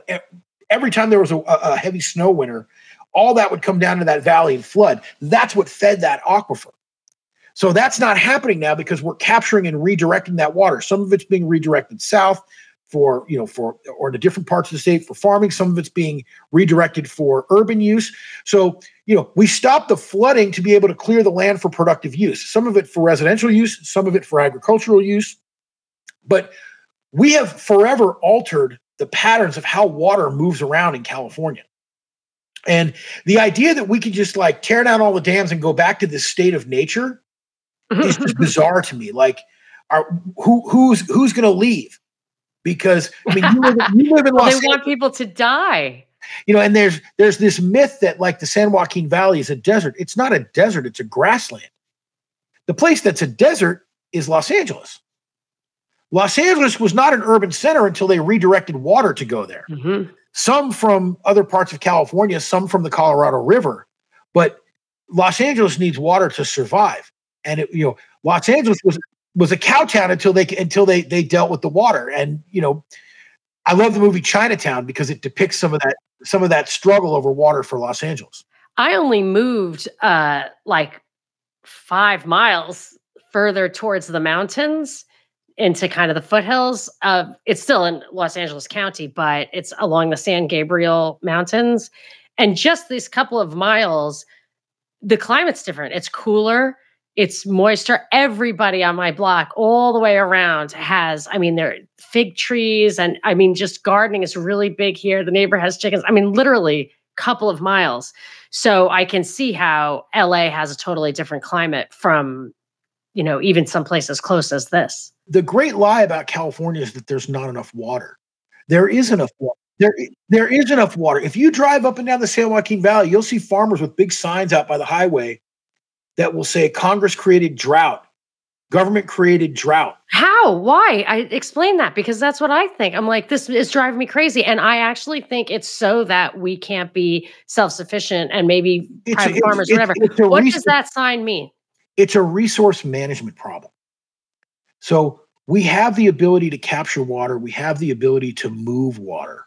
every time there was a heavy snow winter. All that would come down to that valley and flood. That's what fed that aquifer. So that's not happening now because we're capturing and redirecting that water. Some of it's being redirected south, or to different parts of the state for farming. Some of it's being redirected for urban use. So, you know, we stopped the flooding to be able to clear the land for productive use. Some of it for residential use, some of it for agricultural use. But we have forever altered the patterns of how water moves around in California. And the idea that we could just like tear down all the dams and go back to this state of nature is just bizarre to me. Like, who's going to leave? Because I mean, you live in Los Angeles. They want people to die. You know, and there's this myth that like the San Joaquin Valley is a desert. It's not a desert. It's a grassland. The place that's a desert is Los Angeles. Los Angeles was not an urban center until they redirected water to go there. Some from other parts of California, some from the Colorado River. But Los Angeles needs water to survive. And it, you know, Los Angeles was a cow town until they dealt with the water. And, you know, I love the movie Chinatown because it depicts some of that struggle over water for Los Angeles. I only moved like 5 miles further towards the mountains into kind of the foothills of, it's still in Los Angeles County, but it's along the San Gabriel Mountains. And just these couple of miles, the climate's different. It's cooler. It's moisture. Everybody on my block all the way around has, I mean, there are fig trees and I mean, just gardening is really big here. The neighbor has chickens. I mean, literally a couple of miles. So I can see how LA has a totally different climate from, you know, even some place as close as this. The great lie about California is that there's not enough water. There is enough water. There is enough water. If you drive up and down the San Joaquin Valley, you'll see farmers with big signs out by the highway that will say Congress created drought, government created drought. How? Why? I explain that because that's what I think. I'm like, this is driving me crazy. And I actually think it's so that we can't be self-sufficient and maybe private farmers, whatever. What does that sign mean? It's a resource management problem. So we have the ability to capture water. We have the ability to move water.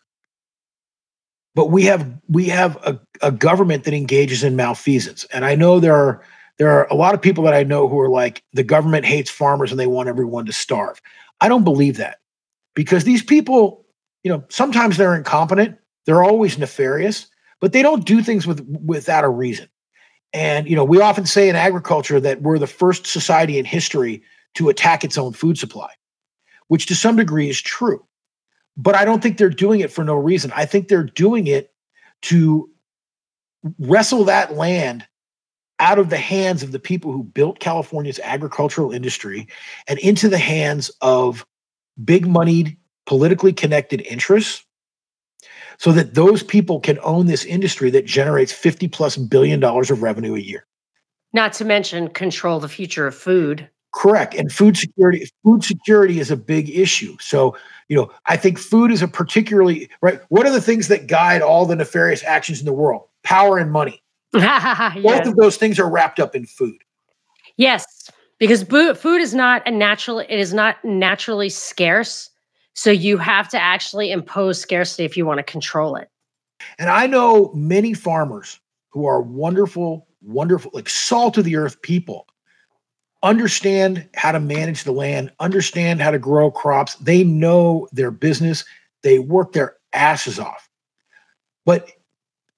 But we have a government that engages in malfeasance. And I know there are a lot of people that I know who are like, the government hates farmers and they want everyone to starve. I don't believe that, because these people, you know, sometimes they're incompetent. They're always nefarious, but they don't do things without a reason. And, you know, we often say in agriculture that we're the first society in history to attack its own food supply, which to some degree is true. But I don't think they're doing it for no reason. I think they're doing it to wrestle that land out of the hands of the people who built California's agricultural industry and into the hands of big-moneyed, politically connected interests, so that those people can own this industry that generates $50+ billion of revenue a year. Not to mention control the future of food. Correct. And food security is a big issue. So, you know, I think food is a particularly, right? What are the things that guide all the nefarious actions in the world? Power and money. Yes. Both of those things are wrapped up in food. Yes, because food is not naturally scarce. So you have to actually impose scarcity if you want to control it. And I know many farmers who are wonderful, wonderful, like salt of the earth people, understand how to manage the land, understand how to grow crops. They know their business. They work their asses off. But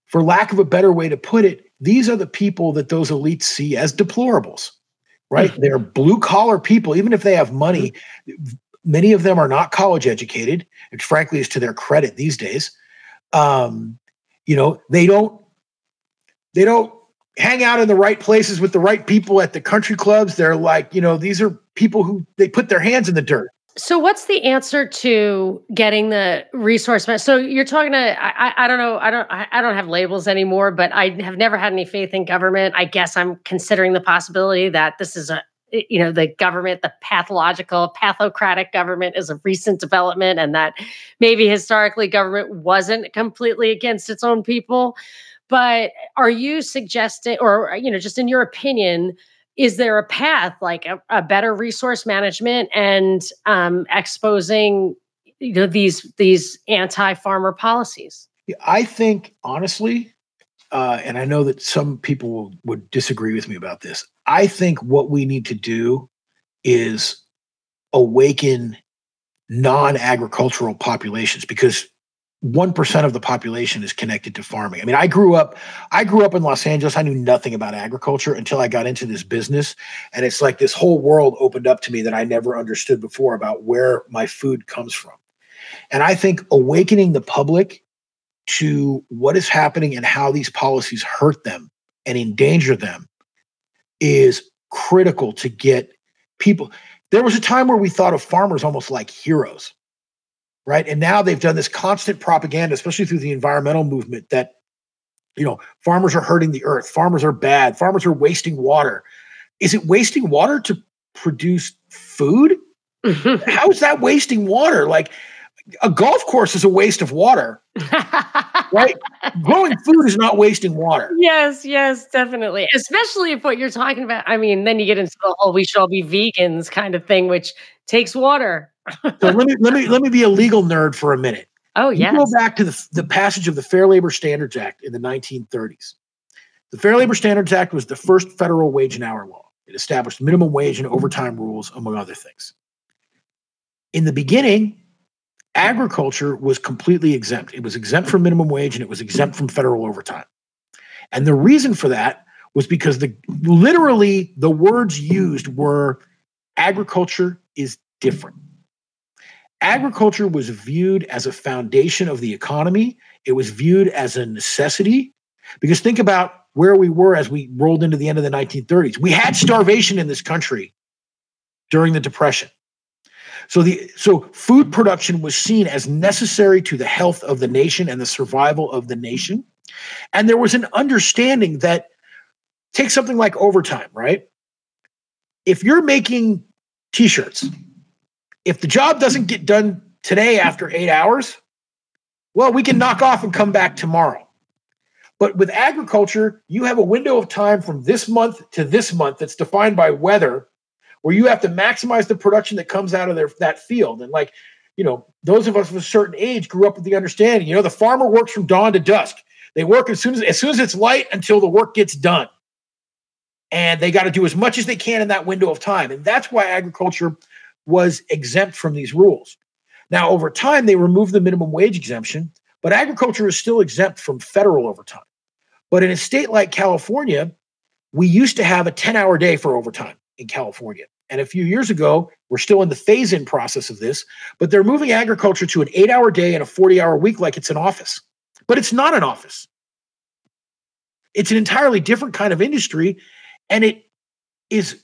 for lack of a better way to put it, these are the people that those elites see as deplorables, right? Mm-hmm. They're blue-collar people. Even if they have money, many of them are not college-educated, which frankly is to their credit these days. You know, they don't hang out in the right places with the right people at the country clubs. They're like, you know, these are people who they put their hands in the dirt. So what's the answer to getting the resource? So you're talking to, I don't have labels anymore, but I have never had any faith in government. I guess I'm considering the possibility that this is a, you know, the government, the pathocratic government is a recent development, and that maybe historically government wasn't completely against its own people. But are you suggesting, or, you know, just in your opinion, is there a path, like a better resource management and exposing, you know, these anti-farmer policies? Yeah, I think, honestly, and I know that some people would disagree with me about this, I think what we need to do is awaken non-agricultural populations, because 1% of the population is connected to farming. I mean, I grew up in Los Angeles. I knew nothing about agriculture until I got into this business. And it's like this whole world opened up to me that I never understood before about where my food comes from. And I think awakening the public to what is happening and how these policies hurt them and endanger them is critical to get people. There was a time where we thought of farmers almost like heroes. Right. And now they've done this constant propaganda, especially through the environmental movement, that, you know, farmers are hurting the earth. Farmers are bad. Farmers are wasting water. Is it wasting water to produce food? How is that wasting water? Like, a golf course is a waste of water, right? Growing food is not wasting water. Yes, yes, definitely. Especially if what you're talking about, I mean, then you get into the whole "we should all be vegans" kind of thing, which takes water. So let me be a legal nerd for a minute. Oh, yes. You go back to the passage of the Fair Labor Standards Act in the 1930s. The Fair Labor Standards Act was the first federal wage and hour law. It established minimum wage and overtime rules, among other things. In the beginning, agriculture was completely exempt. It was exempt from minimum wage and it was exempt from federal overtime. And the reason for that was because literally the words used were agriculture is different. Agriculture was viewed as a foundation of the economy. It was viewed as a necessity, because think about where we were as we rolled into the end of the 1930s. We had starvation in this country during the Depression. So food production was seen as necessary to the health of the nation and the survival of the nation. And there was an understanding that, take something like overtime, right? If you're making t-shirts, if the job doesn't get done today after 8 hours, well, we can knock off and come back tomorrow. But with agriculture, you have a window of time from this month to this month that's defined by weather, where you have to maximize the production that comes out of that field. And those of us of a certain age grew up with the understanding, the farmer works from dawn to dusk. They work as soon as it's light until the work gets done. And they got to do as much as they can in that window of time. And that's why agriculture was exempt from these rules. Now, over time, they removed the minimum wage exemption, but agriculture is still exempt from federal overtime. But in a state like California, we used to have a 10-hour day for overtime in California. And a few years ago, we're still in the phase-in process of this, but they're moving agriculture to an 8-hour day and a 40-hour week like it's an office. But it's not an office. It's an entirely different kind of industry, and it is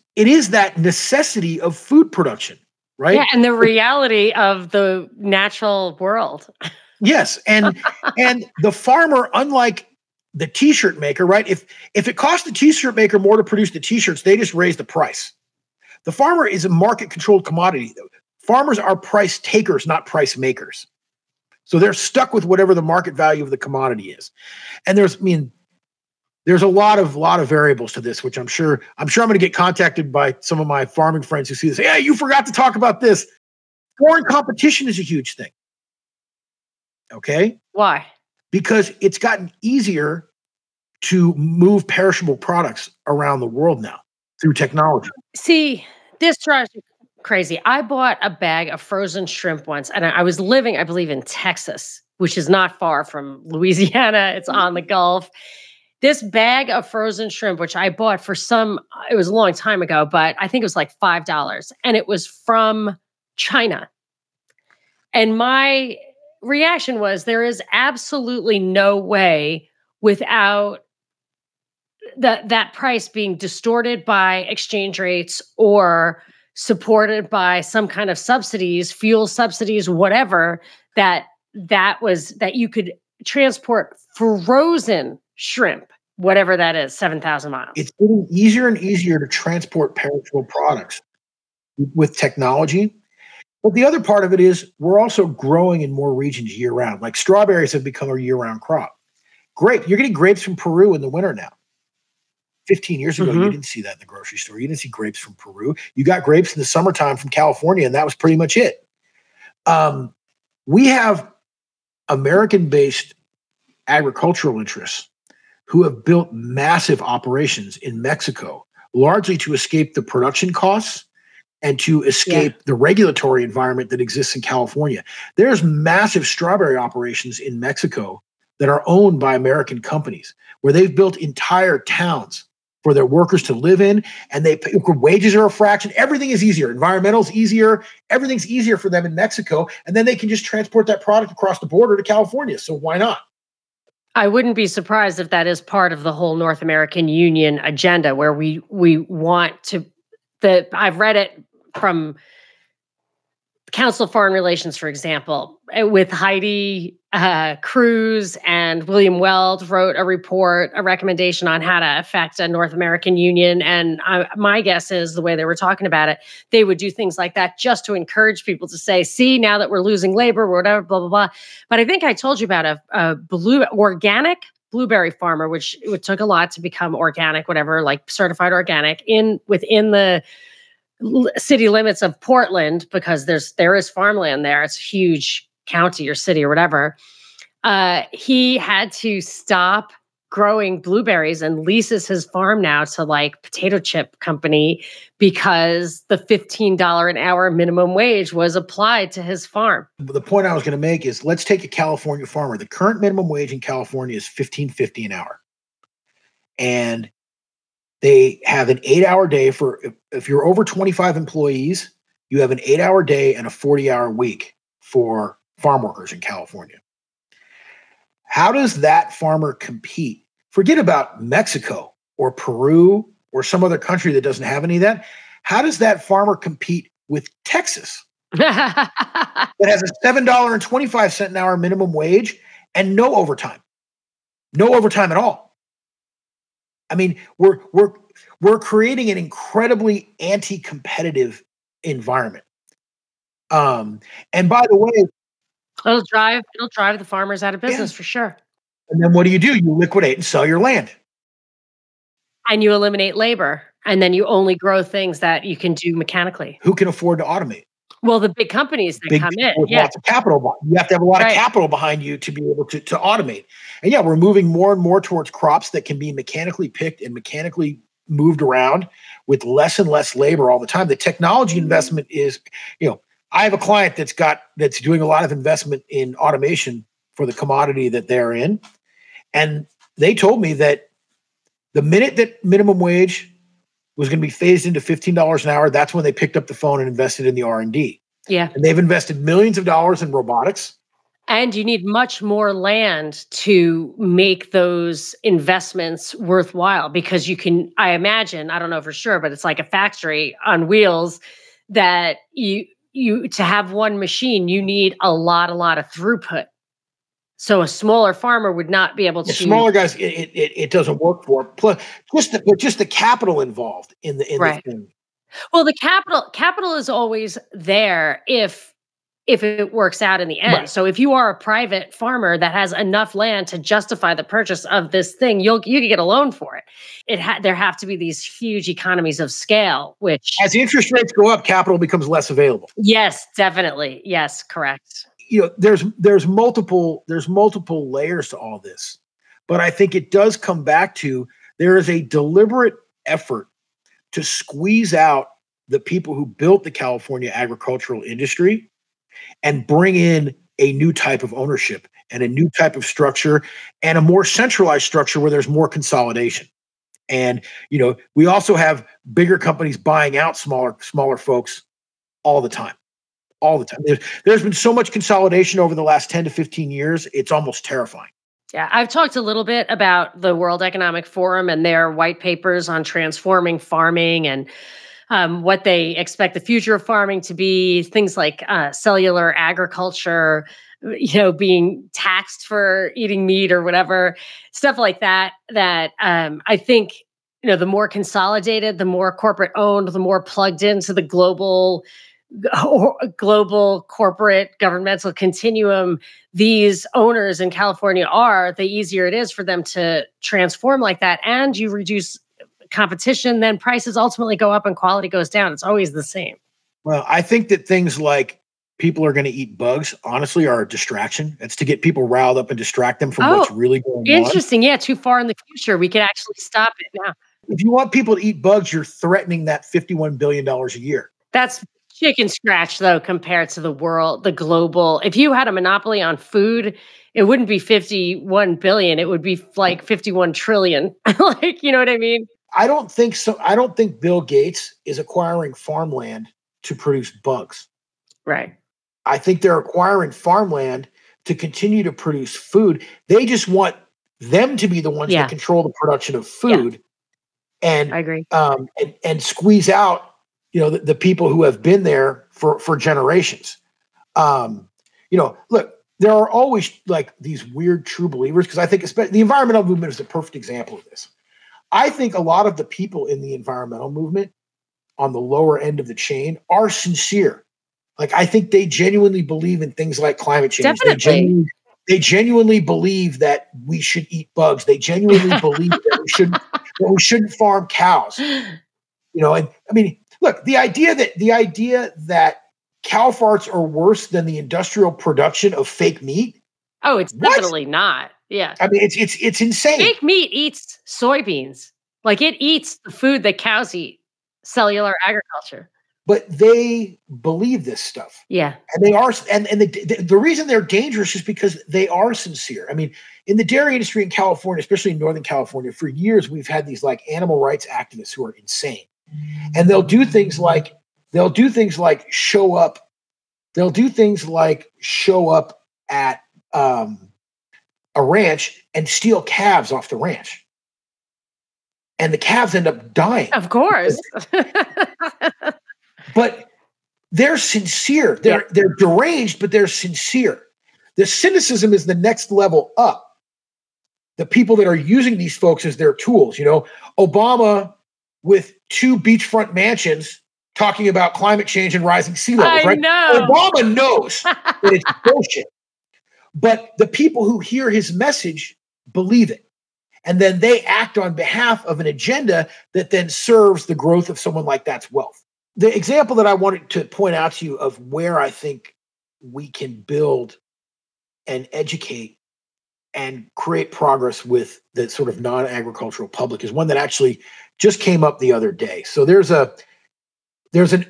that necessity of food production. Right? Yeah, and the reality of the natural world. Yes, and the farmer, unlike the t-shirt maker, right? If it costs the t-shirt maker more to produce the t-shirts, they just raise the price. The farmer is a market-controlled commodity. Farmers are price takers, not price makers. So they're stuck with whatever the market value of the commodity is. And there's a lot of variables to this, which I'm sure I'm going to get contacted by some of my farming friends who see this. Yeah, you forgot to talk about this. Foreign competition is a huge thing. Okay? Why? Because it's gotten easier to move perishable products around the world now through technology. See, this drives me crazy. I bought a bag of frozen shrimp once, and I was living, I believe, in Texas, which is not far from Louisiana. It's on the Gulf. This bag of frozen shrimp, which I bought it was a long time ago, but I think it was like $5. And it was from China. And my reaction was, there is absolutely no way without that price being distorted by exchange rates or supported by some kind of subsidies, fuel subsidies, whatever, that you could transport frozen shrimp, whatever that is, 7,000 miles. It's getting easier and easier to transport perishable products with technology. But the other part of it is, we're also growing in more regions year-round. Like strawberries have become a year-round crop. Grape, you're getting grapes from Peru in the winter now. 15 years ago, you didn't see that in the grocery store. You didn't see grapes from Peru. You got grapes in the summertime from California, and that was pretty much it. We have American-based agricultural interests who have built massive operations in Mexico, largely to escape the production costs and to escape the regulatory environment that exists in California. There's massive strawberry operations in Mexico that are owned by American companies, where they've built entire towns for their workers to live in, and they pay, wages are a fraction. Everything is easier. Environmental's easier. Everything's easier for them in Mexico, and then they can just transport that product across the border to California. So why not? I wouldn't be surprised if that is part of the whole North American Union agenda, where we want to. I've read it from Council of Foreign Relations, for example, with Heidi Cruz, and William Weld wrote a recommendation on how to affect a North American Union. And my guess is, the way they were talking about it, they would do things like that just to encourage people to say, see, now that we're losing labor, whatever, blah, blah, blah. But I think I told you about a organic blueberry farmer, which it took a lot to become organic, whatever, like certified organic within the city limits of Portland, because there is farmland there. It's a huge county or city or whatever. He had to stop growing blueberries and leases his farm now to like potato chip company, because the $15 an hour minimum wage was applied to his farm. The point I was going to make is, let's take a California farmer. The current minimum wage in California is $15.50 an hour. And They have an 8-hour day for, if you're over 25 employees, you have an 8-hour day and a 40-hour week for farm workers in California. How does that farmer compete? Forget about Mexico or Peru or some other country that doesn't have any of that. How does that farmer compete with Texas that has a $7.25 an hour minimum wage and no overtime? No overtime at all. I mean, we're creating an incredibly anti-competitive environment. And by the way, it'll drive the farmers out of business for sure. And then what do? You liquidate and sell your land. And you eliminate labor. And then you only grow things that you can do mechanically. Who can afford to automate? Well, the big companies that come in. Lots of capital. You have to have a lot of capital behind you to be able to automate. And yeah, we're moving more and more towards crops that can be mechanically picked and mechanically moved around with less and less labor all the time. The technology investment is, you know, I have a client that's doing a lot of investment in automation for the commodity that they're in. And they told me that the minute that minimum wage was going to be phased into $15 an hour, that's when they picked up the phone and invested in the R&D. Yeah. And they've invested millions of dollars in robotics. And you need much more land to make those investments worthwhile, because you can, I imagine, I don't know for sure, but it's like a factory on wheels that you to have one machine, you need a lot of throughput. So a smaller farmer would not be able to. The smaller guys, it doesn't work for. Plus, just the capital involved in the thing. Well, the capital is always there if it works out in the end. Right. So if you are a private farmer that has enough land to justify the purchase of this thing, you can get a loan for it. There have to be these huge economies of scale, which as interest rates go up, capital becomes less available. Yes, definitely. Yes, correct. You know, there's multiple layers to all this, but I think it does come back to there is a deliberate effort to squeeze out the people who built the California agricultural industry and bring in a new type of ownership and a new type of structure and a more centralized structure where there's more consolidation. And, you know, we also have bigger companies buying out smaller folks all the time. All the time. There's been so much consolidation over the last 10 to 15 years. It's almost terrifying. Yeah. I've talked a little bit about the World Economic Forum and their white papers on transforming farming and what they expect the future of farming to be, things like cellular agriculture, you know, being taxed for eating meat or whatever, stuff like that, that I think, you know, the more consolidated, the more corporate owned, the more plugged into the global corporate governmental continuum these owners in California are, the easier it is for them to transform like that. And you reduce competition, then prices ultimately go up and quality goes down. It's always the same. Well, I think that things like people are going to eat bugs, honestly, are a distraction. It's to get people riled up and distract them from what's really going on. Interesting. Yeah, too far in the future. We could actually stop it now. If you want people to eat bugs, you're threatening that $51 billion a year. That's chicken scratch, though, compared to the global. If you had a monopoly on food, it wouldn't be 51 billion. It would be like 51 trillion. Like, you know what I mean? I don't think so. I don't think Bill Gates is acquiring farmland to produce bugs. Right. I think they're acquiring farmland to continue to produce food. They just want them to be the ones that control the production of food. Yeah. And I agree. And squeeze out, you know, the people who have been there for generations. You know, look, there are always like these weird true believers, because I think especially the environmental movement is the perfect example of this. I think a lot of the people in the environmental movement on the lower end of the chain are sincere. Like, I think they genuinely believe in things like climate change. They genuinely believe that we should eat bugs. They genuinely believe that we shouldn't farm cows. You know, and I mean, look, the idea that cow farts are worse than the industrial production of fake meat. Oh, it's definitely not. Yeah. I mean, it's insane. Fake meat eats soybeans. Like, it eats the food that cows eat, cellular agriculture. but they believe this stuff. Yeah. And they are, and the reason they're dangerous is because they are sincere. I mean, in the dairy industry in California, especially in Northern California, for years, we've had these like animal rights activists who are insane, and they'll do things like show up at a ranch and steal calves off the ranch. And the calves end up dying. Of course. But they're sincere. They're deranged, but they're sincere. The cynicism is the next level up. The people that are using these folks as their tools, you know, Obama with two beachfront mansions talking about climate change and rising sea levels, right? Obama knows that it's bullshit. But the people who hear his message believe it. And then they act on behalf of an agenda that then serves the growth of someone like that's wealth. The example that I wanted to point out to you of where I think we can build and educate and create progress with the sort of non-agricultural public is one that actually just came up the other day. So there's an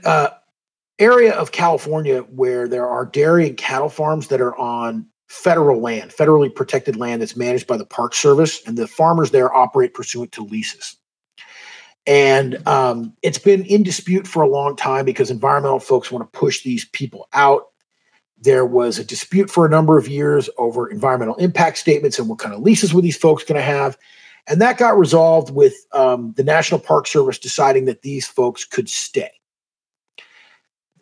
area of California where there are dairy and cattle farms that are on federal land, federally protected land that's managed by the Park Service, and the farmers there operate pursuant to leases. And it's been in dispute for a long time because environmental folks want to push these people out. There was a dispute for a number of years over environmental impact statements and what kind of leases were these folks going to have. And that got resolved with the National Park Service deciding that these folks could stay.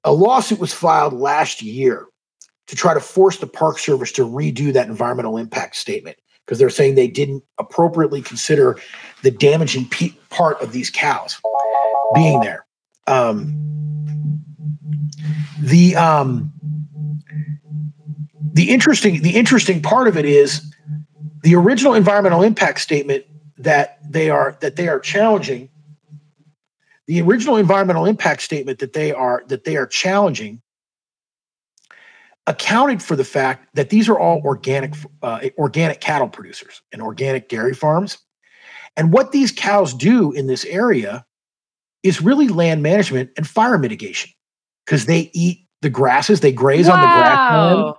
A lawsuit was filed last year to try to force the Park Service to redo that environmental impact statement because they're saying they didn't appropriately consider the damaging part of these cows being there. The interesting part of it is the original environmental impact statement that they are challenging. The original environmental impact statement that they are challenging accounted for the fact that these are all organic cattle producers and organic dairy farms. And what these cows do in this area is really land management and fire mitigation because they eat the grasses, they graze on the grassland.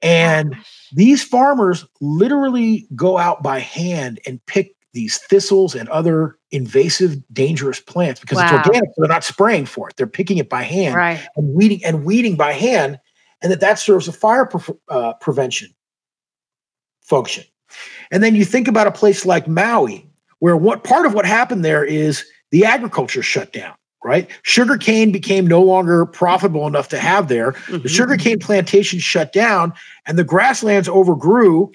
And these farmers literally go out by hand and pick these thistles and other invasive, dangerous plants because it's organic, so they're not spraying for it. They're picking it by hand and weeding by hand. And that serves a fire prevention function. And then you think about a place like Maui, where part of what happened there is the agriculture shut down, right? Sugarcane became no longer profitable enough to have there. Mm-hmm. The sugarcane plantation shut down, and the grasslands overgrew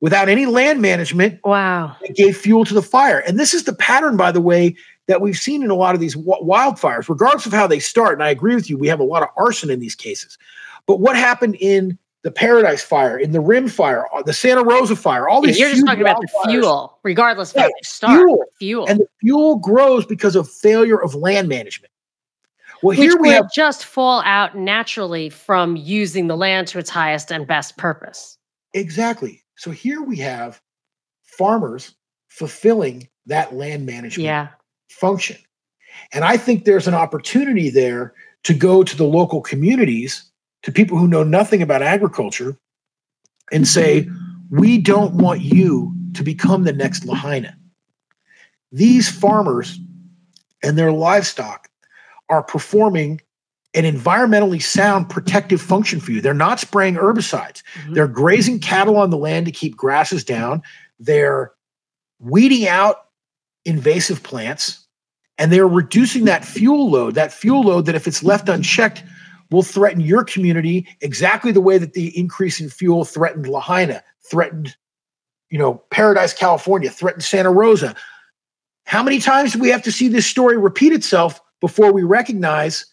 without any land management. Wow. It gave fuel to the fire. And this is the pattern, by the way, that we've seen in a lot of these wildfires, regardless of how they start. And I agree with you, we have a lot of arson in these cases. But what happened in the Paradise fire, in the Rim fire, the Santa Rosa fire, all these. You're just talking about the fuel, regardless of how they start. Fuel. And the fuel grows because of failure of land management. Well, which here we have just fall out naturally from using the land to its highest and best purpose. Exactly. So here we have farmers fulfilling that land management function. And I think there's an opportunity there to go to the local communities, to people who know nothing about agriculture, and say, we don't want you to become the next Lahaina. These farmers and their livestock are performing an environmentally sound protective function for you. They're not spraying herbicides. Mm-hmm. They're grazing cattle on the land to keep grasses down. They're weeding out invasive plants, and they're reducing that fuel load that if it's left unchecked, will threaten your community exactly the way that the increase in fuel threatened Lahaina, threatened, Paradise, California, threatened Santa Rosa. How many times do we have to see this story repeat itself before we recognize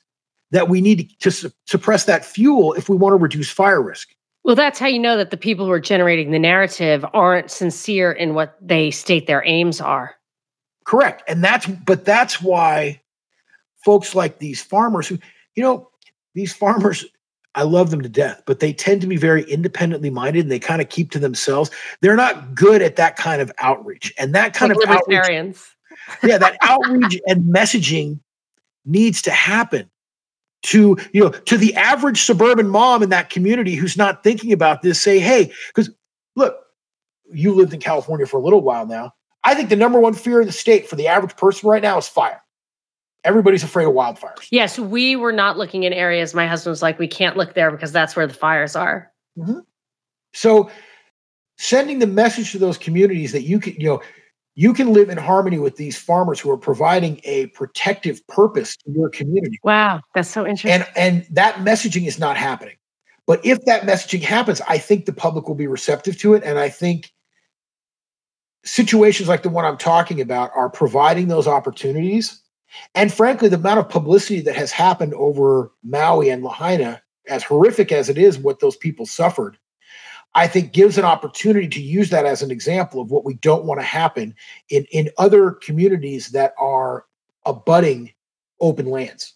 that we need to suppress that fuel if we want to reduce fire risk? Well, that's how you know that the people who are generating the narrative aren't sincere in what they state their aims are. Correct. And that's why folks like these farmers who, these farmers, I love them to death, but they tend to be very independently minded and they kind of keep to themselves. They're not good at that kind of outreach. And that kind of outreach, that outreach and messaging needs to happen to, you know, to the average suburban mom in that community who's not thinking about this, say, hey, because look, you lived in California for a little while now. I think the number one fear in the state for the average person right now is fire. Everybody's afraid of wildfires. Yes, we were not looking in areas. My husband was like, we can't look there because that's where the fires are. Mm-hmm. So sending the message to those communities that you can, you know, you can live in harmony with these farmers who are providing a protective purpose to your community. Wow, that's so interesting. And that messaging is not happening. But if that messaging happens, I think the public will be receptive to it. And I think situations like the one I'm talking about are providing those opportunities. And frankly, the amount of publicity that has happened over Maui and Lahaina, as horrific as it is, what those people suffered, I think gives an opportunity to use that as an example of what we don't want to happen in other communities that are abutting open lands.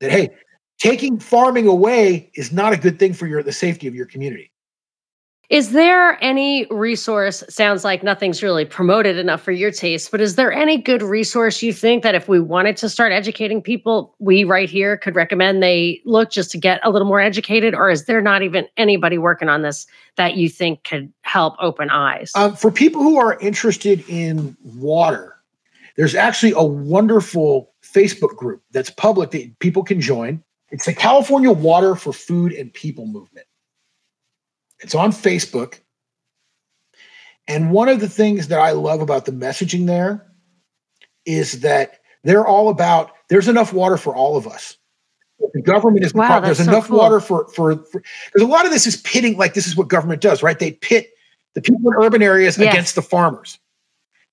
That, hey, taking farming away is not a good thing for the safety of your community. Is there any resource, sounds like nothing's really promoted enough for your taste, but is there any good resource you think that if we wanted to start educating people, we right here could recommend they look just to get a little more educated? Or is there not even anybody working on this that you think could help open eyes? For people who are interested in water, there's actually a wonderful Facebook group that's public that people can join. It's the California Water for Food and People Movement. It's on Facebook. And one of the things that I love about the messaging there is that they're all about, there's enough water for all of us. The government is, wow, there's so enough cool. water for, because a lot of this is pitting, like this is what government does, right? They pit the people in urban areas yes. against the farmers.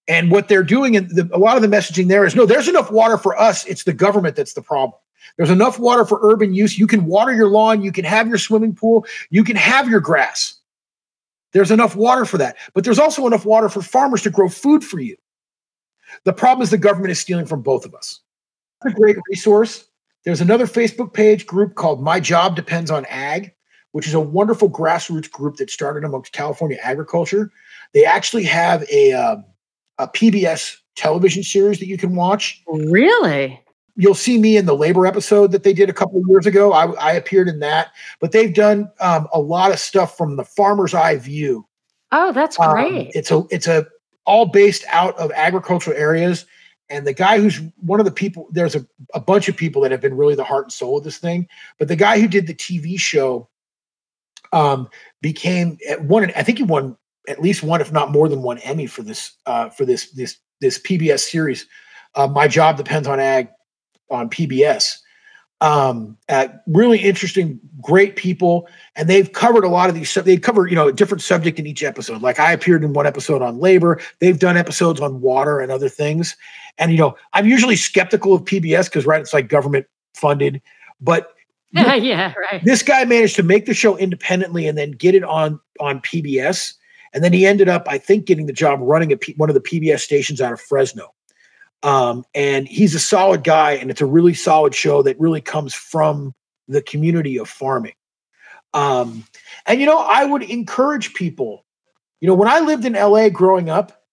And what they're doing, and a lot of the messaging there is, no, there's enough water for us. It's the government that's the problem. There's enough water for urban use. You can water your lawn. You can have your swimming pool. You can have your grass. There's enough water for that. But there's also enough water for farmers to grow food for you. The problem is the government is stealing from both of us. That's a great resource. There's another Facebook page group called My Job Depends on Ag, which is a wonderful grassroots group that started amongst California agriculture. They actually have a PBS television series that you can watch. Really? You'll see me in the labor episode that they did a couple of years ago. I appeared in that, but they've done a lot of stuff from the farmer's eye view. Oh, that's great. It's all based out of agricultural areas. And the guy who's one of the people, there's a bunch of people that have been really the heart and soul of this thing, but the guy who did the TV show won at least one, if not more than one Emmy for this PBS series. My Job Depends on Ag. On PBS. Really interesting, great people. And they've covered a lot of these. They cover, a different subject in each episode. Like I appeared in one episode on labor. They've done episodes on water and other things. And, I'm usually skeptical of PBS because, right, it's like government funded. But yeah, right. This guy managed to make the show independently and then get it on PBS. And then he ended up, I think, getting the job running at one of the PBS stations out of Fresno. And he's a solid guy, and it's a really solid show that really comes from the community of farming. And I would encourage people, when I lived in LA growing up,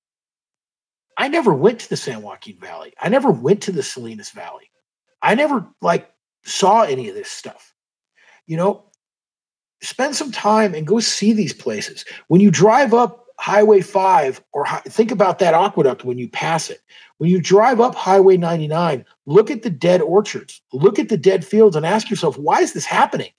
I never went to the San Joaquin Valley. I never went to the Salinas Valley. I never saw any of this stuff. Spend some time and go see these places. When you drive up Highway 5, or think about that aqueduct when you pass it. When you drive up Highway 99, look at the dead orchards, look at the dead fields, and ask yourself, why is this happening?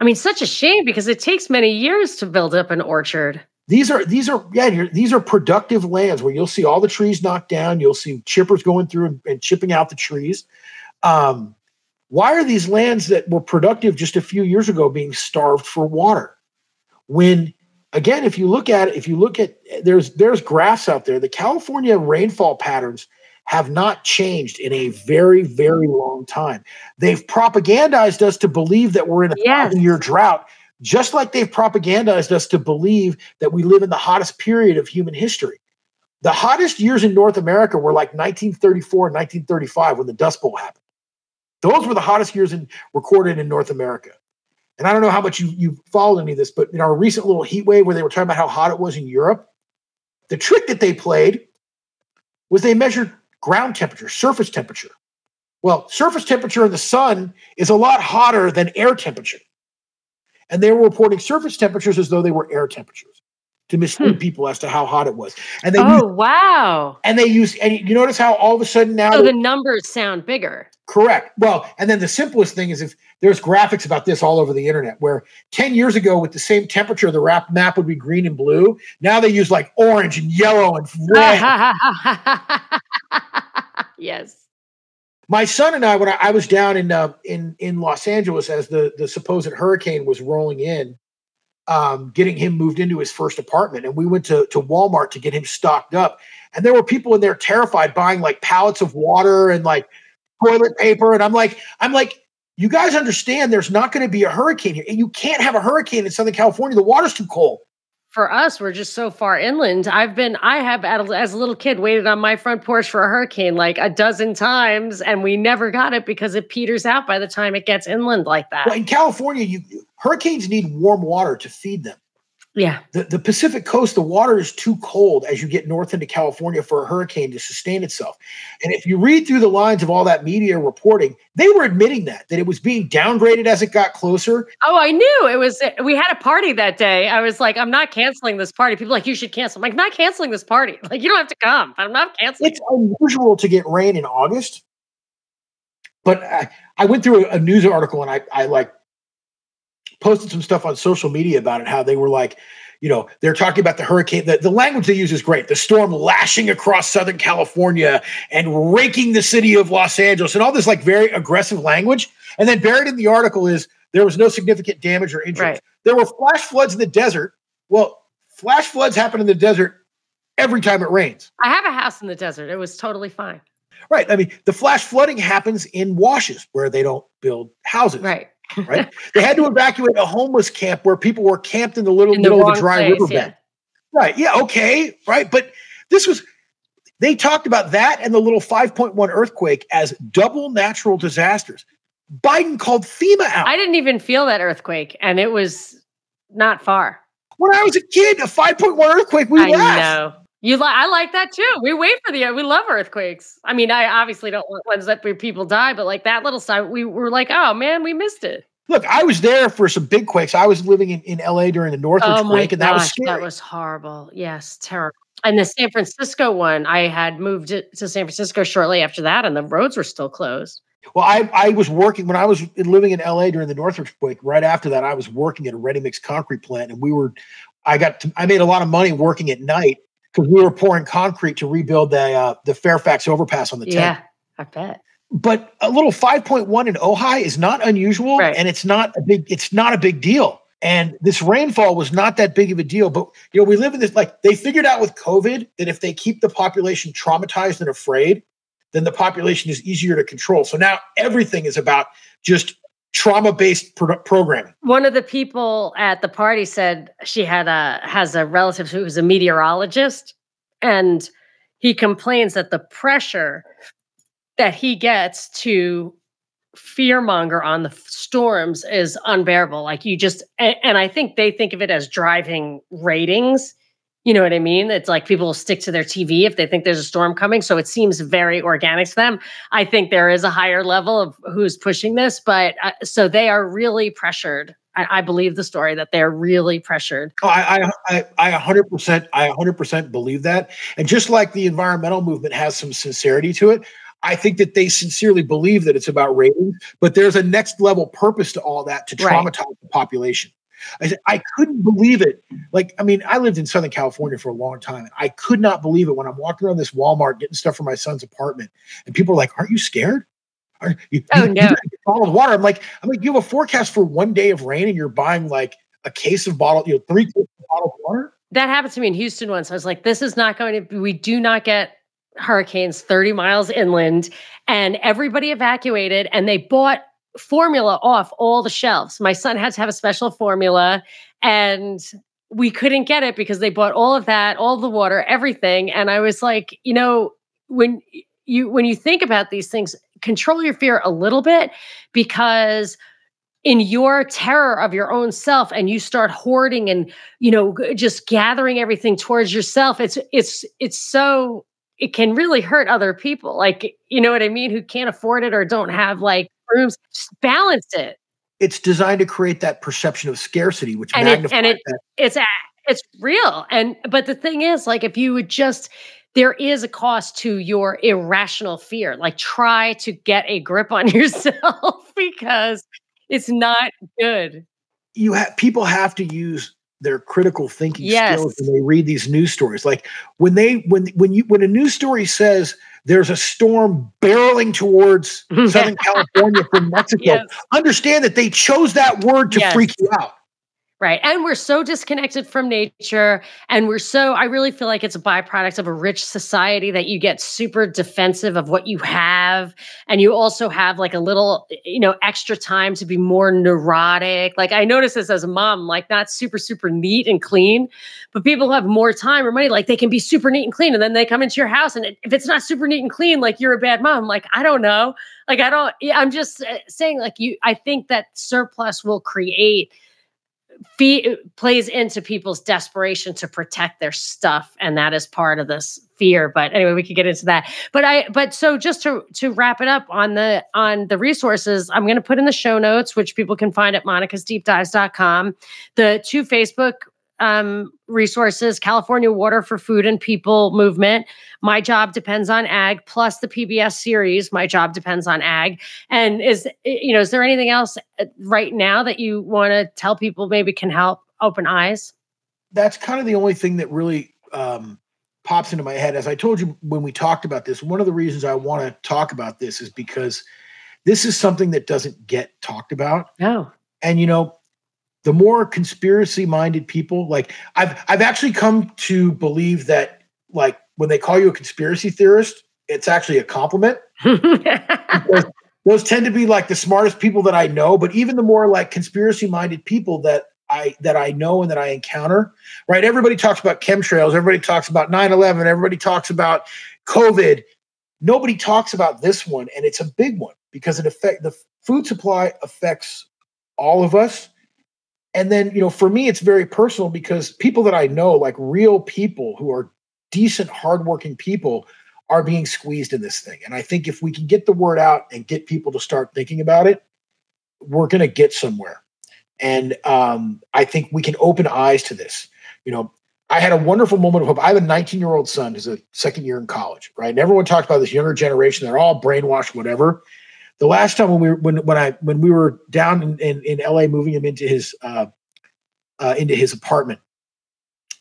I mean, such a shame because it takes many years to build up an orchard. These are productive lands where you'll see all the trees knocked down. You'll see chippers going through and chipping out the trees. Why are these lands that were productive just a few years ago being starved for water? When again, if you look at there's graphs out there, the California rainfall patterns have not changed in a very, very long time. They've propagandized us to believe that we're in a 1,000-year drought, just like they've propagandized us to believe that we live in the hottest period of human history. The hottest years in North America were 1934 and 1935 when the Dust Bowl happened. Those were the hottest years recorded in North America. And I don't know how much you've followed any of this, but in our recent little heat wave where they were talking about how hot it was in Europe, the trick that they played was they measured ground temperature, surface temperature. Well, surface temperature in the sun is a lot hotter than air temperature. And they were reporting surface temperatures as though they were air temperatures to mislead people as to how hot it was. And they And you notice how all of a sudden now the numbers sound bigger. Correct. Well, and then the simplest thing is if there's graphics about this all over the internet where 10 years ago with the same temperature, the map would be green and blue. Now they use like orange and yellow and red. Yes. My son and I, when I was down in Los Angeles as the supposed hurricane was rolling in, getting him moved into his first apartment, and we went to Walmart to get him stocked up. And there were people in there terrified, buying like pallets of water and like toilet paper. And I'm like, you guys understand there's not going to be a hurricane here, and you can't have a hurricane in Southern California. The water's too cold. For us, we're just so far inland. I have as a little kid waited on my front porch for a hurricane like a dozen times, and we never got it because it peters out by the time it gets inland like that. Well, in California, hurricanes need warm water to feed them. Yeah. The Pacific coast, the water is too cold as you get north into California for a hurricane to sustain itself. And if you read through the lines of all that media reporting, they were admitting that it was being downgraded as it got closer. Oh, I knew it was. We had a party that day. I was like, I'm not canceling this party. People are like, you should cancel. I'm like, not canceling this party. Like, you don't have to come. I'm not canceling. It's unusual to get rain in August. But I went through a news article and I posted some stuff on social media about it, how they were like, you know, they're talking about the hurricane. The language they use is great. The storm lashing across Southern California and raking the city of Los Angeles and all this like very aggressive language. And then buried in the article is there was no significant damage or injuries. Right. There were flash floods in the desert. Well, flash floods happen in the desert every time it rains. I have a house in the desert. It was totally fine. Right. I mean, the flash flooding happens in washes where they don't build houses. Right. Right, they had to evacuate a homeless camp where people were camped in the middle of the dry riverbed. Yeah. Right, yeah, okay, right. But they talked about that and the little 5.1 earthquake as double natural disasters. Biden called FEMA out. I didn't even feel that earthquake, and it was not far. When I was a kid, a 5.1 earthquake, we laughed. I know. I like that too. We wait for we love earthquakes. I mean, I obviously don't want ones that where people die, but like that little side, we were like, oh man, we missed it. Look, I was there for some big quakes. I was living in LA during the Northridge quake, and that was scary. That was horrible. Yes, terrible. And the San Francisco one, I had moved to San Francisco shortly after that, and the roads were still closed. Well, I was working when I was living in LA during the Northridge quake. Right after that, I was working at a ready mix concrete plant, and I made a lot of money working at night, because we were pouring concrete to rebuild the Fairfax overpass on the 10th. Yeah, I bet. But a little 5.1 in Ojai is not unusual, right? And it's not a big deal. And this rainfall was not that big of a deal. But you know, we live in this, like they figured out with COVID that if they keep the population traumatized and afraid, then the population is easier to control. So now everything is about just trauma-based programming. One of the people at the party said she has a relative who's a meteorologist, and he complains that the pressure that he gets to fearmonger on the storms is unbearable. Like and I think they think of it as driving ratings. You know what I mean? It's like people will stick to their TV if they think there's a storm coming. So it seems very organic to them. I think there is a higher level of who's pushing this, but so they are really pressured. I believe the story that they're really pressured. Oh, I 100% believe that. And just like the environmental movement has some sincerity to it, I think that they sincerely believe that it's about ratings, but there's a next level purpose to all that to traumatize the population. I couldn't believe it. Like, I mean, I lived in Southern California for a long time, and I could not believe it when I'm walking around this Walmart getting stuff for my son's apartment, and people are like, "Aren't you scared? Are you bottled water?" I'm like, you have a forecast for one day of rain, and you're buying like a case of bottled, 3 cases of bottled water. That happened to me in Houston once. I was like, this is not going to. We do not get hurricanes 30 miles inland, and everybody evacuated, and they bought formula off all the shelves. My son had to have a special formula, and we couldn't get it because they bought all of that, all the water, everything. And I was like, you know, when you think about these things, control your fear a little bit, because in your terror of your own self, and you start hoarding and, you know, just gathering everything towards yourself, it's so it can really hurt other people. Like, you know what I mean? Who can't afford it or don't have like rooms. Just balance it. It's designed to create that perception of scarcity, which magnifies that. And it's real. But the thing is, like, if you would just, there is a cost to your irrational fear. Like, try to get a grip on yourself because it's not good. People have to use their critical thinking skills when they read these news stories. Like when a news story says there's a storm barreling towards Southern California from Mexico, understand that they chose that word to freak you out. Right. And we're so disconnected from nature. And I really feel like it's a byproduct of a rich society that you get super defensive of what you have. And you also have like a little, extra time to be more neurotic. Like I notice this as a mom, like not super, super neat and clean, but people who have more time or money, like they can be super neat and clean. And then they come into your house and if it's not super neat and clean, like you're a bad mom. Like, I don't know. Like, I'm just saying like I think that surplus will create plays into people's desperation to protect their stuff. And that is part of this fear. But anyway, we could get into that. So just to wrap it up on the resources, I'm going to put in the show notes, which people can find at monicasdeepdives.com, the two Facebook resources, California Water for Food and People Movement, My Job Depends on Ag, plus the PBS series, My Job Depends on Ag. And is there anything else right now that you want to tell people maybe can help open eyes? That's kind of the only thing that really pops into my head. As I told you when we talked about this, one of the reasons I want to talk about this is because this is something that doesn't get talked about. No. And, the more conspiracy-minded people, like I've actually come to believe that, like, when they call you a conspiracy theorist, it's actually a compliment. Those tend to be like the smartest people that I know, but even the more like conspiracy-minded people that I know and that I encounter, right? Everybody talks about chemtrails, everybody talks about 9/11, everybody talks about COVID. Nobody talks about this one, and it's a big one because the food supply affects all of us. And then, for me, it's very personal because people that I know, like real people who are decent, hardworking people, are being squeezed in this thing. And I think if we can get the word out and get people to start thinking about it, we're going to get somewhere. And I think we can open eyes to this. I had a wonderful moment of hope. I have a 19-year-old son who's a second year in college, right? And everyone talks about this younger generation. They're all brainwashed, whatever. The last time when we were down in LA moving him into his apartment,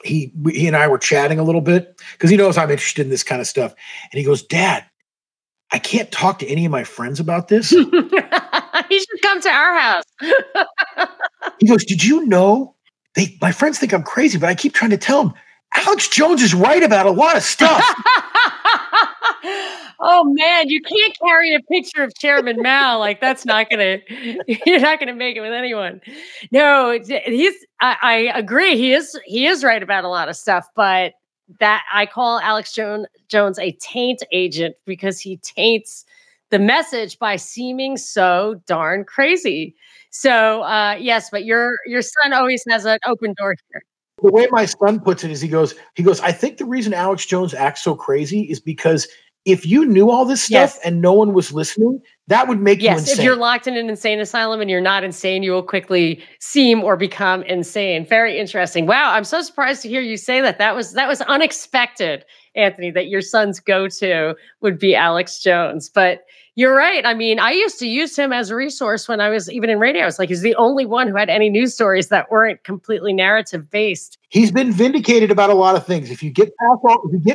he and I were chatting a little bit because he knows I'm interested in this kind of stuff, and he goes, "Dad, I can't talk to any of my friends about this." He should come to our house. He goes, "Did you know my friends think I'm crazy, but I keep trying to tell them Alex Jones is right about a lot of stuff." Oh man, you can't carry a picture of Chairman Mao. Like that's not gonna, you're not gonna make it with anyone. No, I agree. He is right about a lot of stuff, but that I call Alex Jones a taint agent because he taints the message by seeming so darn crazy. So yes, but your son always has an open door here. The way my son puts it is he goes, I think the reason Alex Jones acts so crazy is because if you knew all this stuff and no one was listening, that would make you insane. Yes, if you're locked in an insane asylum and you're not insane, you will quickly seem or become insane. Very interesting. Wow, I'm so surprised to hear you say that. That was unexpected, Anthony, that your son's go-to would be Alex Jones. But you're right. I mean, I used to use him as a resource when I was even in radio. It's like he's the only one who had any news stories that weren't completely narrative-based. He's been vindicated about a lot of things. If you get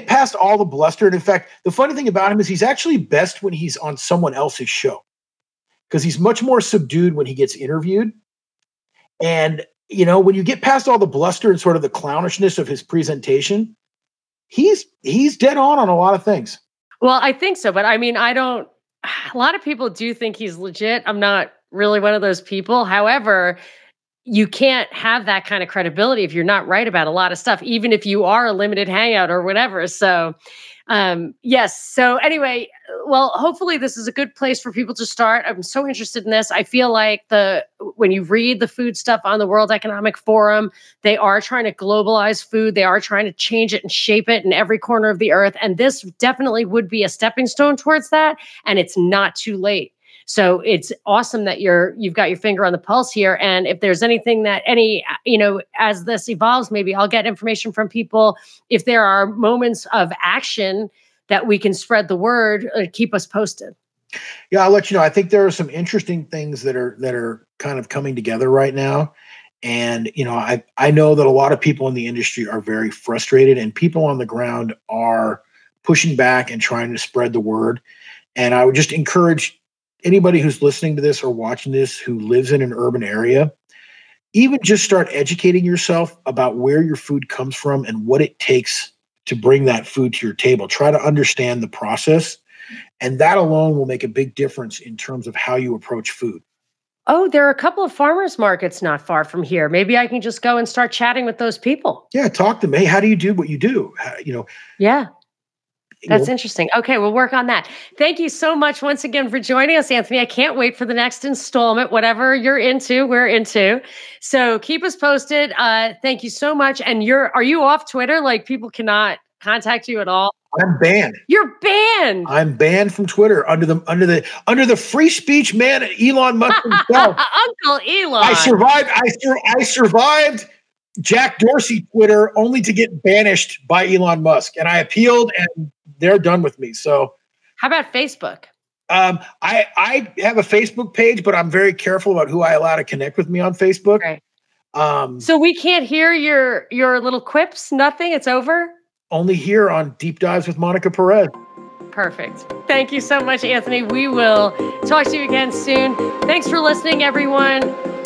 past all the bluster, and in fact, the funny thing about him is he's actually best when he's on someone else's show because he's much more subdued when he gets interviewed. And, when you get past all the bluster and sort of the clownishness of his presentation, he's dead on a lot of things. Well, I think so. But I mean, a lot of people do think he's legit. I'm not really one of those people. However, you can't have that kind of credibility if you're not right about a lot of stuff, even if you are a limited hangout or whatever. So, yes. So anyway, well, hopefully this is a good place for people to start. I'm so interested in this. I feel like when you read the food stuff on the World Economic Forum, they are trying to globalize food. They are trying to change it and shape it in every corner of the earth. And this definitely would be a stepping stone towards that. And it's not too late. So it's awesome that you've got your finger on the pulse here. And if there's anything that as this evolves, maybe I'll get information from people. If there are moments of action that we can spread the word, keep us posted. Yeah, I'll let you know. I think there are some interesting things that are kind of coming together right now. And, I know that a lot of people in the industry are very frustrated, and people on the ground are pushing back and trying to spread the word. And I would just encourage anybody who's listening to this or watching this who lives in an urban area, even just start educating yourself about where your food comes from and what it takes to bring that food to your table. Try to understand the process, and that alone will make a big difference in terms of how you approach food. Oh, there are a couple of farmers markets not far from here. Maybe I can just go and start chatting with those people. Yeah, talk to them. Hey, how do you do what you do? Yeah. That's interesting. Okay, we'll work on that. Thank you so much once again for joining us, Anthony. I can't wait for the next installment. Whatever you're into, we're into. So keep us posted. Thank you so much. And are you off Twitter? Like, people cannot contact you at all? I'm banned. You're banned. I'm banned from Twitter under the free speech man Elon Musk himself. Uncle Elon. I survived Jack Dorsey Twitter only to get banished by Elon Musk, and I appealed, and they're done with me. So how about Facebook? I have a Facebook page, but I'm very careful about who I allow to connect with me on Facebook. Right. So we can't hear your little quips, nothing? It's over? Only here on Deep Dives with Monica Perez. Perfect. Thank you so much, Anthony. We will talk to you again soon. Thanks for listening, everyone.